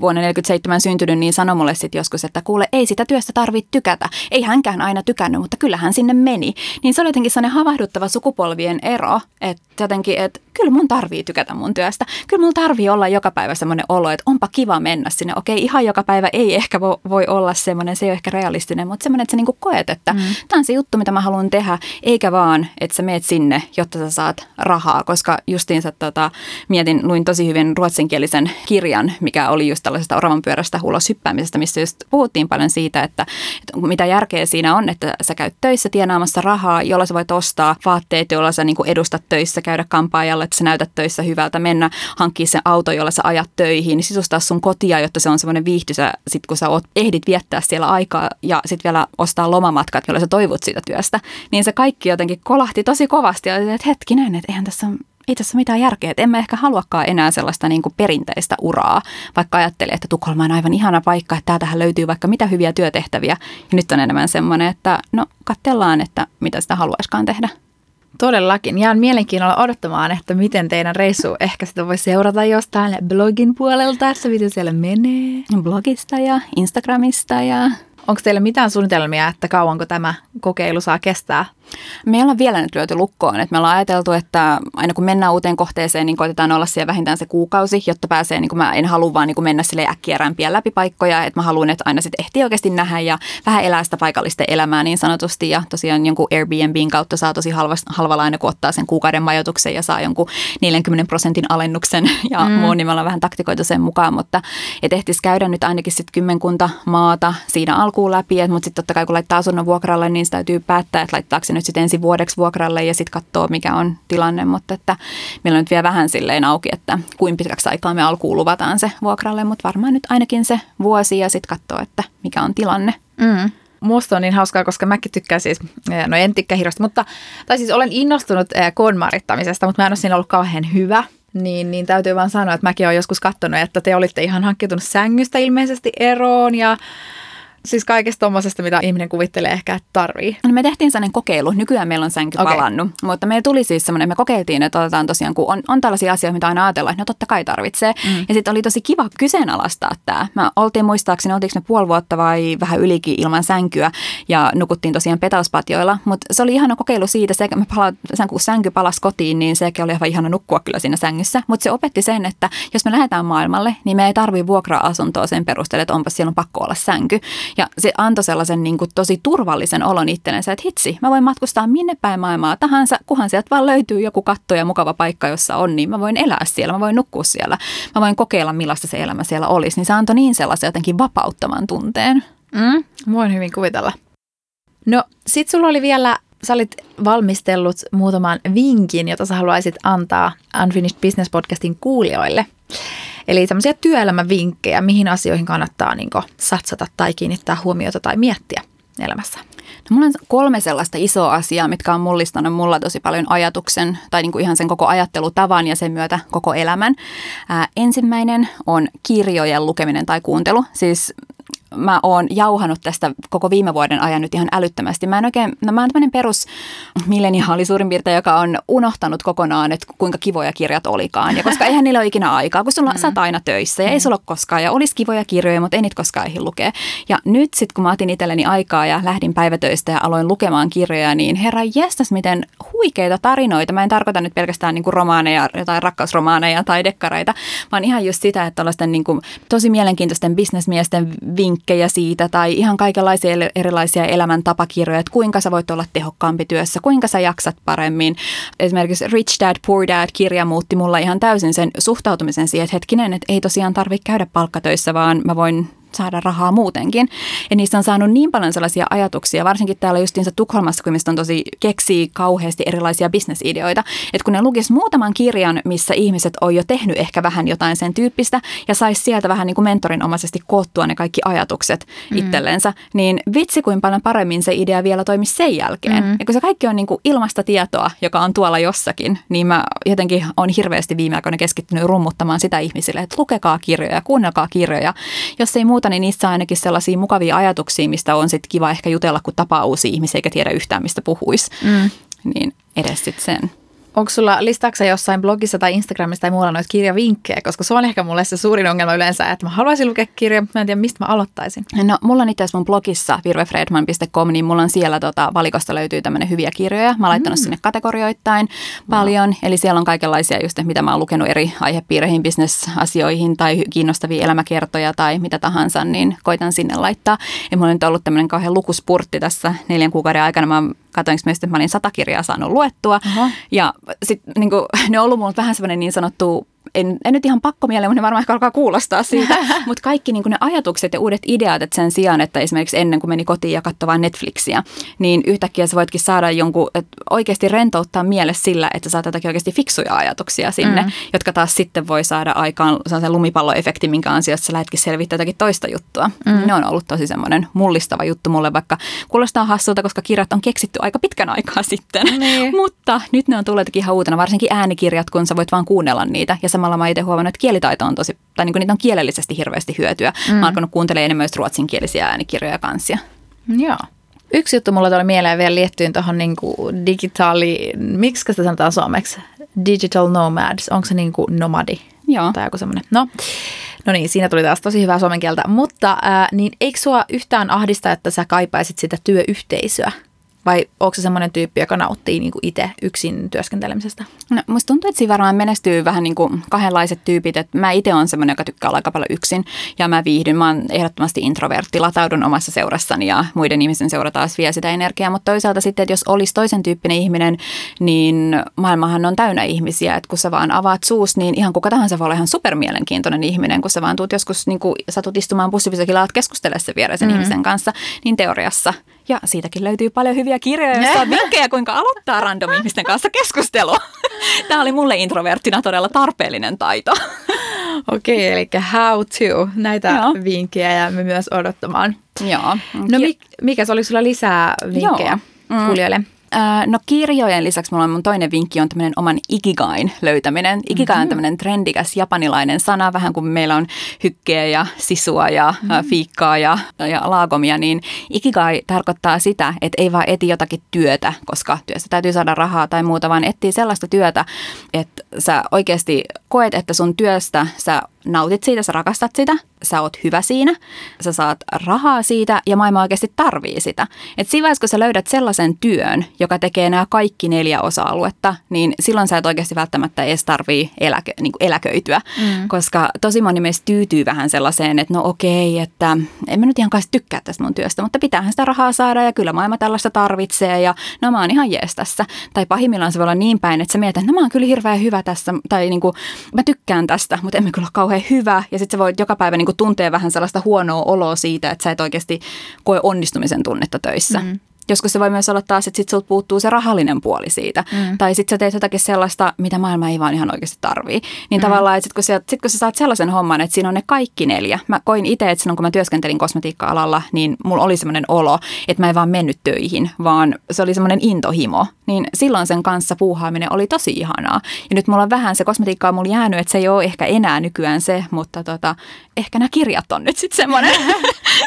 vuonna yhdeksäntoista neljäkymmentäseitsemän syntynyt, niin sanoi mulle sitten joskus, että kuule, ei sitä työstä tarvitse tykätä. Ei hänkään aina tykännyt, mutta kyllähän sinne meni. Niin se oli jotenkin sellainen havahduttava sukupolvien ero, että jotenkin, että kyllä mun tarvii tykätä mun työstä. Kyllä mun tarvii olla joka päivä semmoinen olo, että onpa kiva mennä sinne. Okei, ihan joka päivä ei ehkä vo, voi olla semmoinen, se ei ole ehkä realistinen, mutta semmoinen, että sä niinku koet, että mm. tämä on se juttu, mitä mä haluan tehdä, eikä vaan, että sä meet sinne, jotta sä saat rahaa, koska justiinsa tota, mietin, luin tosi hyvin ruotsinkielisen kirjan, mikä oli just tällaisesta oravan pyörästä ulos hyppäämisestä, missä just puhuttiin paljon siitä, että, että mitä järkeä siinä on, että sä käyt töissä tienaamassa rahaa, jolla sä voit ostaa vaatteet, jolla sä niinku edustat töissä, käydä kampaajalle, että sä näytät töissä hyvältä, mennä hankkia sen auto, jolla sä ajat töihin, sisustaa sun kotia, jotta se on semmoinen viihtysä, sit kun sä oot, ehdit viettää siellä aikaa ja sitten vielä ostaa lomamatkat, jolla sä toivot siitä työstä. Niin se kaikki jotenkin kolahti tosi kovasti ja että hetkinen, että eihän tässä on ei tässä ole mitään järkeä, että en mä ehkä haluakaan enää sellaista niin kuin perinteistä uraa, vaikka ajattelin, että Tukholma on aivan ihana paikka, että täältähän löytyy vaikka mitä hyviä työtehtäviä. Ja nyt on enemmän semmoinen, että no katsellaan, että mitä sitä haluaiskaan tehdä. Todellakin. Jään mielenkiinnolla odottamaan, että miten teidän reissu, ehkä sitä voi seurata jostain blogin puolelta, että miten siellä menee. Blogista ja Instagramista ja onko teillä mitään suunnitelmia, että kauanko tämä kokeilu saa kestää? Me ollaan vielä nyt lyöty lukkoon. Että me ollaan ajateltu, että aina kun mennään uuteen kohteeseen, niin koitetaan olla siellä vähintään se kuukausi, jotta pääsee, niin kuin mä en halua vaan niin kuin mennä sille äkkiä rämpiä läpi paikkoja. Että mä haluan, että aina sitten ehtii oikeasti nähdä ja vähän elää sitä paikallista elämää niin sanotusti. Ja tosiaan jonkun Airbnbin kautta saa tosi halvalla aina, kun ottaa sen kuukauden majoituksen ja saa jonkun neljänkymmenen prosentin alennuksen ja mm. muun, niin me ollaan vähän taktikoitu sen mukaan. Mutta et ehtis käydä nyt ainakin sitten kymmenkunta maata siinä alkuun läpi. Mutta sitten totta kai kun laittaa asunnon vuokralle, niin sitä täytyy päättää, että laittaako se nyt sitten ensi vuodeksi vuokralle ja sitten katsoo, mikä on tilanne, mutta että meillä on nyt vielä vähän silleen auki, että kuin pitkäksi aikaa me alkuun luvataan se vuokralle, mutta varmaan nyt ainakin se vuosi ja sitten katsoo, että mikä on tilanne. Mm. Musta on niin hauskaa, koska mäkin tykkään siis, no en tykkää hirveästi, mutta, tai siis olen innostunut konmarittamisesta, mutta mä en ole siinä ollut kauhean hyvä. Niin, niin täytyy vaan sanoa, että mäkin olen joskus katsonut, että te olitte ihan hankkiutunut sängystä ilmeisesti eroon ja Siis kaikesta tommosesta, mitä ihminen kuvittelee ehkä, että tarvii. No me tehtiin sellainen kokeilu. Nykyään meillä on senkin okay. palannut. Mutta meillä tuli siis semmoinen, me kokeiltiin, että otetaan tosiaan, kun on, on tällaisia asioita, mitä aina ajatellaan, että no totta kai tarvitsee. Mm. Ja sitten oli tosi kiva kyseenalaistaa tämä. Me oltiin muistaakseni, oltiinko me puoli vuotta vai vähän ylikin ilman sänkyä ja nukuttiin tosiaan petauspatjoilla. Mutta se oli ihana kokeilu siitä, sekä me pala, kun sänky palasi kotiin, niin sekin oli ihan ihana nukkua kyllä siinä sängyssä. Mutta se opetti sen, että jos me lähdetään maailmalle, niin me ei tarvitse vuokra-asuntoa sen perusteella, että onpa siellä on pakko olla sänky. Ja se antoi sellaisen niin kuin tosi turvallisen olon itsellensä, että hitsi, mä voin matkustaa minne päin maailmaa tahansa, kunhan sieltä vaan löytyy joku katto ja mukava paikka, jossa on, niin mä voin elää siellä, mä voin nukkua siellä, mä voin kokeilla millaista se elämä siellä olisi. Niin se antoi niin sellaisen jotenkin vapauttavan tunteen. Mm, voin hyvin kuvitella. No sit sulla oli vielä, sä olit valmistellut muutaman vinkin, jota sä haluaisit antaa Unfinished Business podcastin kuulijoille. Eli tämmöisiä työelämävinkkejä, mihin asioihin kannattaa niin kuin satsata tai kiinnittää huomiota tai miettiä elämässä. No, mulla on kolme sellaista isoa asiaa, mitkä on mullistanut mulla tosi paljon ajatuksen tai niin kuin ihan sen koko ajattelutavan ja sen myötä koko elämän. Ää, ensimmäinen on kirjojen lukeminen tai kuuntelu. Siis mä oon jauhanut tästä koko viime vuoden ajan nyt ihan älyttömästi. Mä en oikein, no mä oon tämmöinen perus milleniaali suurin piirtein, joka on unohtanut kokonaan, että kuinka kivoja kirjat olikaan. Ja koska eihän niillä ole ikinä aikaa, kun sulla mm. sä oot aina töissä ja mm. ei sulla ole koskaan. Ja olisi kivoja kirjoja, mutta ei niitä koskaan ehdi lukea. Ja nyt sitten kun mä otin itselleni aikaa ja lähdin päivätöistä ja aloin lukemaan kirjoja, niin herra jestas, miten huikeita tarinoita. Mä en tarkoita nyt pelkästään niinku romaaneja tai rakkausromaaneja tai dekkareita, vaan ihan just sitä, että tällaisten niinku tosi mielenkiintoisten bisnesmiesten vinkkejä siitä tai ihan kaikenlaisia erilaisia elämäntapakirjoja, että kuinka sä voit olla tehokkaampi työssä, kuinka sä jaksat paremmin. Esimerkiksi Rich Dad, Poor Dad -kirja muutti mulla ihan täysin sen suhtautumisen siihen, että hetkinen, että ei tosiaan tarvitse käydä palkkatöissä, vaan mä voin saada rahaa muutenkin. Ja niistä on saanut niin paljon sellaisia ajatuksia, varsinkin täällä justiinsa Tukholmassa, kun mistä on tosi keksii kauheasti erilaisia bisnesideoita. Että kun ne lukisi muutaman kirjan, missä ihmiset on jo tehnyt ehkä vähän jotain sen tyyppistä ja saisi sieltä vähän niin kuin mentorinomaisesti koottua ne kaikki ajatukset mm. itsellensä, niin vitsi kuin paljon paremmin se idea vielä toimisi sen jälkeen. Mm. Ja kun se kaikki on niin kuin ilmasta tietoa, joka on tuolla jossakin, niin mä jotenkin olen hirveästi viime aikoina keskittynyt rummuttamaan sitä ihmisille, että lukekaa kirjoja, kuunnelkaa kirjoja. Jos ei muuta, niin niissä on ainakin sellaisia mukavia ajatuksia, mistä on sitten kiva ehkä jutella, kun tapaa uusia ihmisiä, eikä tiedä yhtään, mistä puhuisi. Mm. Niin edes sitten sen. Onko sulla listaaksa jossain blogissa tai Instagramissa tai muualla noita kirjavinkkejä? Koska se on ehkä mulle se suurin ongelma yleensä, että mä haluaisin lukea kirjaa, mutta mä en tiedä, mistä mä aloittaisin. No, mulla on itse asiassa mun blogissa virve fredman piste com, niin mulla on siellä tota, valikosta löytyy tämmöinen hyviä kirjoja. Mä oon laittanut mm. sinne kategorioittain paljon. Wow. Eli siellä on kaikenlaisia just, mitä mä oon lukenut eri aihepiireihin, bisnesasioihin tai kiinnostavia elämäkertoja tai mitä tahansa, niin koitan sinne laittaa. Ja mulla on nyt ollut tämmöinen kauhean lukuspurtti tässä neljän kuukauden aikana. Mä katoinko myös, että mä olin sata kirjaa saanut luettua. Uh-huh. Ja sitten niin ne on ollut mulle vähän semmoinen niin sanottu, en, en nyt ihan pakko mieleen, mutta ne varmaan ehkä alkaa kuulostaa siitä. Mutta kaikki niin ne ajatukset ja uudet ideat, että sen sijaan, että esimerkiksi ennen kuin meni kotiin ja katsoi vain Netflixiä, niin yhtäkkiä sä voitkin saada jonkun, että oikeasti rentouttaa mielessä sillä, että saat jotakin oikeasti fiksuja ajatuksia sinne, mm. jotka taas sitten voi saada aikaan sellaisen lumipalloefekti, minkä ansiosta sä lähdetkin selvittämään jotakin toista juttua. Mm. Ne on ollut tosi semmoinen mullistava juttu mulle, vaikka kuulostaa hassulta, koska kirjat on keksitty aika pitkän aikaa sitten. Mm. Mutta nyt ne on tullut jotenkin ihan uutena, varsinkin äänikirjat, kun sä voit vaan kuunnella niitä. Ja samalla mä oon itse huomannut, että kielitaito on tosi, tai niin kuin niitä on kielellisesti hirveästi hyötyä. Mm. Mä oon alkanut kuuntelemaan enemmän myös ruotsinkielisiä äänikirjoja ja kansia. Joo. Yksi juttu mulla tuli mieleen vielä liittyen tuohon niin kuin digitaali, miksi sitä sanotaan suomeksi? Digital nomads, onko se niin kuin nomadi? Joo. Tai joku semmoinen. No. No niin, siinä tuli taas tosi hyvää suomen kieltä. Mutta ää, niin eikö sua yhtään ahdista, että sä kaipaisit sitä työyhteisöä? Vai onko se semmoinen tyyppi, joka nauttii niin kuin itse yksin työskentelemisestä? No, musta tuntuu, että siinä varmaan menestyy vähän niin kuin kahdenlaiset tyypit. Et mä itse olen semmoinen, joka tykkää olla aika paljon yksin ja mä viihdyn. Mä oon ehdottomasti introvertti, lataudun omassa seurassani ja muiden ihmisten seura taas vie sitä energiaa. Mutta toisaalta sitten, että jos olisi toisen tyyppinen ihminen, niin maailmahan on täynnä ihmisiä. Et kun sä vaan avaat suus, niin ihan kuka tahansa voi olla ihan supermielenkiintoinen ihminen. Kun sä vaan tuut joskus, niin kuin satut istumaan bussipysäkillä, oot keskustelemaan sen viereisen mm-hmm. ihmisen kanssa, niin teoriassa. Ja siitäkin löytyy paljon hyviä kirjoja, joissa on vinkkejä, kuinka aloittaa random ihmisten kanssa keskustelua. Tämä oli mulle introverttina todella tarpeellinen taito. Okei, eli how to. Näitä Joo. vinkkejä jäämme myös odottamaan. Joo. No mikä se oli sulla lisää vinkkejä kuulijoille? No kirjojen lisäksi mulla on mun toinen vinkki on tämmöinen oman ikigain löytäminen. Ikigai on tämmöinen trendikäs japanilainen sana, vähän kuin meillä on hykkeä ja sisua ja mm-hmm. fiikkaa ja, ja laagomia, niin ikigai tarkoittaa sitä, että ei vaan eti jotakin työtä, koska työstä täytyy saada rahaa tai muuta, vaan etsii sellaista työtä, että sä oikeasti koet, että sun työstä sä nautit siitä, sä rakastat sitä, sä oot hyvä siinä, sä saat rahaa siitä ja maailma oikeasti tarvii sitä. Että siinä vaiheessa, kun sä löydät sellaisen työn, joka tekee nämä kaikki neljä osa-aluetta, niin silloin sä et oikeasti välttämättä edes tarvii eläkö, niin kuin eläköityä, mm. koska tosi moni meistä tyytyy vähän sellaiseen, että no okei, että en mä nyt ihan kai tykkää tästä mun työstä, mutta pitäähän sitä rahaa saada ja kyllä maailma tällaista tarvitsee ja no mä oon ihan jees tässä. Tai pahimmillaan se voi olla niin päin, että sä mietit, että no mä oon kyllä hirveän hyvä tässä tai niin kuin, mä tykkään tästä, mutta en mä kyllä ole kauhean hyvä ja sitten sä voit joka päivä niin kuin tuntee vähän sellaista huonoa oloa siitä, että sä et oikeasti koe onnistumisen tunnetta töissä. Mm-hmm. Joskus se voi myös olla taas, että sit sulta puuttuu se rahallinen puoli siitä. Mm. Tai sit sä teet jotakin sellaista, mitä maailma ei vaan ihan oikeasti tarvii. Niin mm. tavallaan, että sit kun, sä, sit kun sä saat sellaisen homman, että siinä on ne kaikki neljä. Mä koin itse, että silloin kun mä työskentelin kosmetiikka-alalla, niin mulla oli semmoinen olo, että mä en vaan mennyt töihin, vaan se oli semmoinen intohimo. Niin silloin sen kanssa puuhaaminen oli tosi ihanaa. Ja nyt mulla on vähän se kosmetiikka on mulla jäänyt, että se ei ole ehkä enää nykyään se, mutta tota, ehkä nämä kirjat on nyt sitten semmoinen.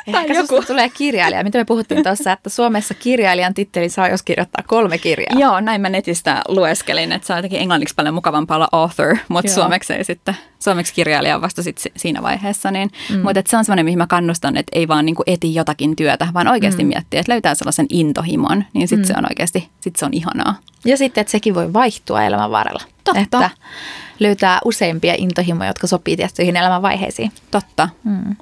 Ehkä joku tulee kirjailija. Mitä me puhuttiin tuossa, että Suomessa kirjailijan titteli saa, jos kirjoittaa kolme kirjaa. Joo, näin mä netistä lueskelin, että saa jotenkin englanniksi paljon mukavampaa olla author, mutta suomeksi ei sitten, suomeksi kirjailija on vasta sitten siinä vaiheessa. Niin, mm. Mutta se on semmoinen, mihin mä kannustan, että ei vaan niinku eti jotakin työtä, vaan oikeasti mm. miettiä, että löytää sellaisen intohimon, niin sitten mm. se on oikeasti, sitten se on ihanaa. Ja sitten, että sekin voi vaihtua elämän varrella. Totta. Että löytää useimpia intohimoja, jotka sopii tiettyihin elämän vaiheisiin. Totta. Mm.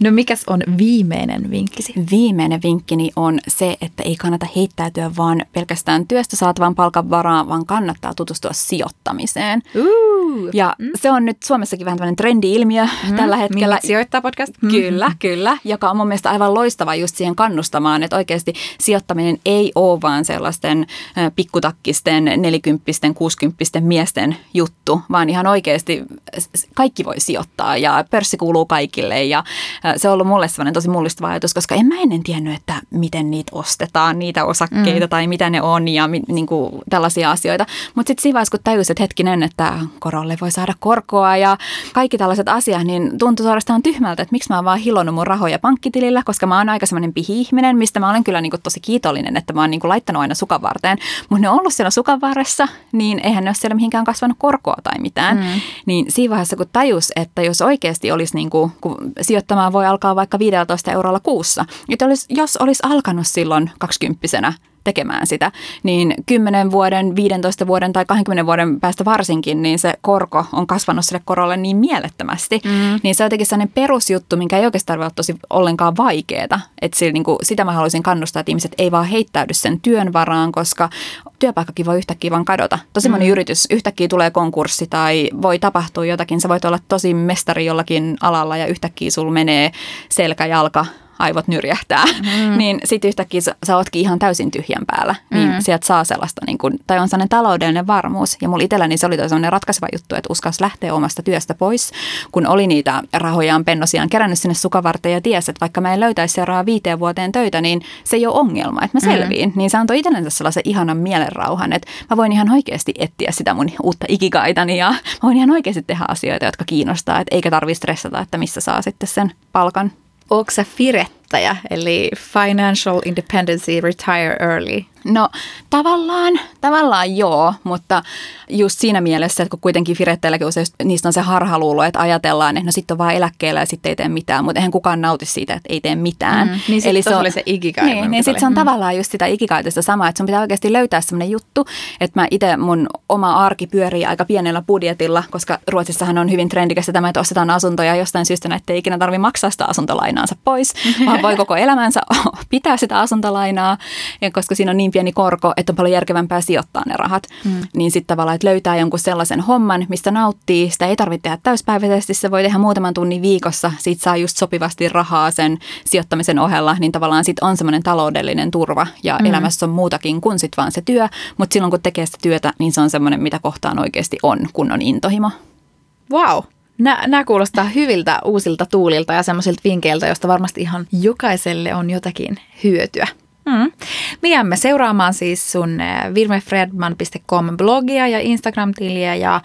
No mikäs on viimeinen vinkkisi? Viimeinen vinkkini on se, että ei kannata heittäytyä vaan pelkästään työstä saatavan palkan varaan, vaan kannattaa tutustua sijoittamiseen. Uh, ja mm. se on nyt Suomessakin vähän tämmöinen trendi-ilmiö mm. tällä hetkellä. Mille sijoittaa podcast? Kyllä, mm. kyllä, joka on mun mielestä aivan loistava just siihen kannustamaan, että oikeasti sijoittaminen ei ole vaan sellaisten pikkutakkisten, nelikymppisten, kuusikymppisten miesten juttu, vaan ihan oikeasti kaikki voi sijoittaa ja pörssi kuuluu kaikille ja se on ollut mulle sellainen tosi mullistava ajatus, koska en mä ennen tiennyt, että miten niitä ostetaan, niitä osakkeita mm. tai mitä ne on ja mi- niinku tällaisia asioita. Mutta sitten siinä vaiheessa, kun tajusin, että hetkinen, että korolle voi saada korkoa ja kaikki tällaiset asiat, niin tuntui suorastaan tyhmältä, että miksi mä oon vaan hilonnut mun rahoja pankkitilillä, koska mä oon aika sellainen pihi-ihminen, mistä mä olen kyllä niinku tosi kiitollinen, että mä oon niinku laittanut aina sukan varteen. Mutta ne on ollut siellä sukan varressa, niin eihän ne ole siellä mihinkään kasvanut korkoa tai mitään. Mm. Niin siinä vaiheessa, kun tajus, että jos oikeasti olisi niinku, kun sijoittamaan voi alkaa vaikka viisitoista eurolla kuussa. Että olisi, jos olisi alkanut silloin kaksikymppisenä tekemään sitä, niin kymmenen vuoden, viidentoista vuoden tai kahdenkymmenen vuoden päästä varsinkin, niin se korko on kasvanut sille korolle niin mielettömästi. Mm. Niin se on jotenkin sellainen perusjuttu, minkä ei oikeastaan ole tosi ollenkaan vaikeaa. Että sillä, niin kuin, sitä mä haluaisin kannustaa, että ihmiset ei vaan heittäydy sen työn varaan, koska työpaikkakin voi yhtäkkiä vaan kadota. Tosi moni mm. yritys, yhtäkkiä tulee konkurssi tai voi tapahtua jotakin. Sä voit olla tosi mestari jollakin alalla ja yhtäkkiä sulla menee selkä, jalka, aivot nyrjähtää, mm. niin sitten yhtäkkiä sä, sä ootkin ihan täysin tyhjän päällä. Niin mm. sieltä saa sellaista, niin kun, tai on sellainen taloudellinen varmuus. Ja mulla itselläni se oli sellainen ratkaiseva juttu, että uskas lähteä omasta työstä pois, kun oli niitä rahojaan, pennosiaan kerännyt sinne sukavarteen ja tiesi, että vaikka mä en löytäisi seuraavaan viiteen vuoteen töitä, niin se ei ole ongelma, että mä selviin. Mm. Niin se antoi itsellensä sellaisen ihanan mielenrauhan, että mä voin ihan oikeasti etsiä sitä mun uutta ikigaitani ja mä voin ihan oikeasti tehdä asioita, jotka kiinnostaa, että eikä tarvitse stressata, että missä saa sitten sen palkan. Oletko sä firettäjä, eli financial independency, retire early? No tavallaan, tavallaan joo, mutta just siinä mielessä, että kun kuitenkin firettäjälläkin usein niistä on se harhaluulo, että ajatellaan, että no sitten on vaan eläkkeellä ja sitten ei tee mitään, mutta eihän kukaan nauti siitä, että ei tee mitään. Mm, niin sitten se, oli se ikigai. Niin, niin sitten se on mm. tavallaan just sitä ikigaitista samaa, että sun pitää oikeasti löytää semmoinen juttu, että mä itse mun oma arki pyörii aika pienellä budjetilla, koska Ruotsissahan on hyvin trendikästä tämä, että ostetaan asuntoja jostain syystä, että ei ikinä tarvitse maksaa sitä asuntolainaansa pois, vaan voi koko elämänsä pitää sitä asuntolainaa, koska siinä on niin pieni korko, että on paljon järkevämpää sijoittaa ne rahat. Mm. Niin sitten tavallaan, että löytää jonkun sellaisen homman, mistä nauttii. Sitä ei tarvitse tehdä täyspäiväisesti, se voi tehdä muutaman tunnin viikossa. Siitä saa just sopivasti rahaa sen sijoittamisen ohella. Niin tavallaan sitten on semmoinen taloudellinen turva ja mm. elämässä on muutakin kuin sitten vaan se työ. Mutta silloin kun tekee sitä työtä, niin se on semmoinen, mitä kohtaan oikeasti on, kun on intohimo. Vau! Wow. Nämä kuulostaa hyviltä uusilta tuulilta ja semmoisilta vinkkeiltä, joista varmasti ihan jokaiselle on jotakin hyötyä. Mm. Me jäämme seuraamaan siis sun virvefredman piste com blogia ja Instagram-tiliä ja äh,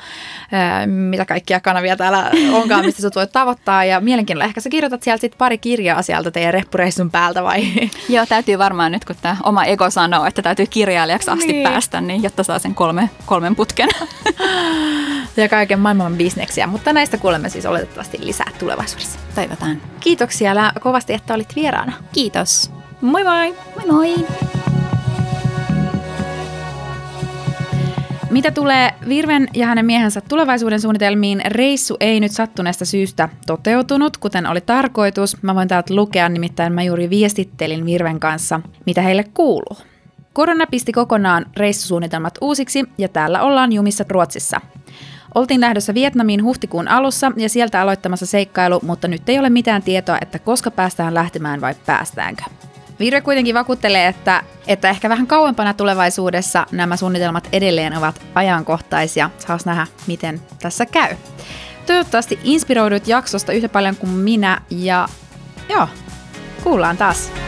mitä kaikkia kanavia täällä onkaan, mistä sut voit tavoittaa. Ja mielenkiinnolla ehkä sä kirjoitat sieltä sit pari kirjaa sieltä teidän reppureissun päältä vai? Joo, täytyy varmaan nyt, kun tämä oma ego sanoo, että täytyy kirjailijaksi asti niin. päästä, niin jotta saa sen kolme, kolmen putken. Ja kaiken maailman bisneksiä, mutta näistä kuulemme siis oletettavasti lisää tulevaisuudessa. Toivotaan. Kiitoksia kovasti, että olit vieraana. Kiitos. Moi moi! Moi moi! Mitä tulee Virven ja hänen miehensä tulevaisuuden suunnitelmiin, reissu ei nyt sattuneesta syystä toteutunut, kuten oli tarkoitus. Mä voin täältä lukea, nimittäin mä juuri viestittelin Virven kanssa, mitä heille kuuluu. Korona pisti kokonaan reissusuunnitelmat uusiksi ja täällä ollaan jumissa Ruotsissa. Oltiin lähdössä Vietnamiin huhtikuun alussa ja sieltä aloittamassa seikkailu, mutta nyt ei ole mitään tietoa, että koska päästään lähtemään vai päästäänkö. Virve kuitenkin vakuuttelee, että, että ehkä vähän kauempana tulevaisuudessa nämä suunnitelmat edelleen ovat ajankohtaisia. Saas nähdä, miten tässä käy. Toivottavasti inspiroidut jaksosta yhtä paljon kuin minä ja joo, kuullaan taas.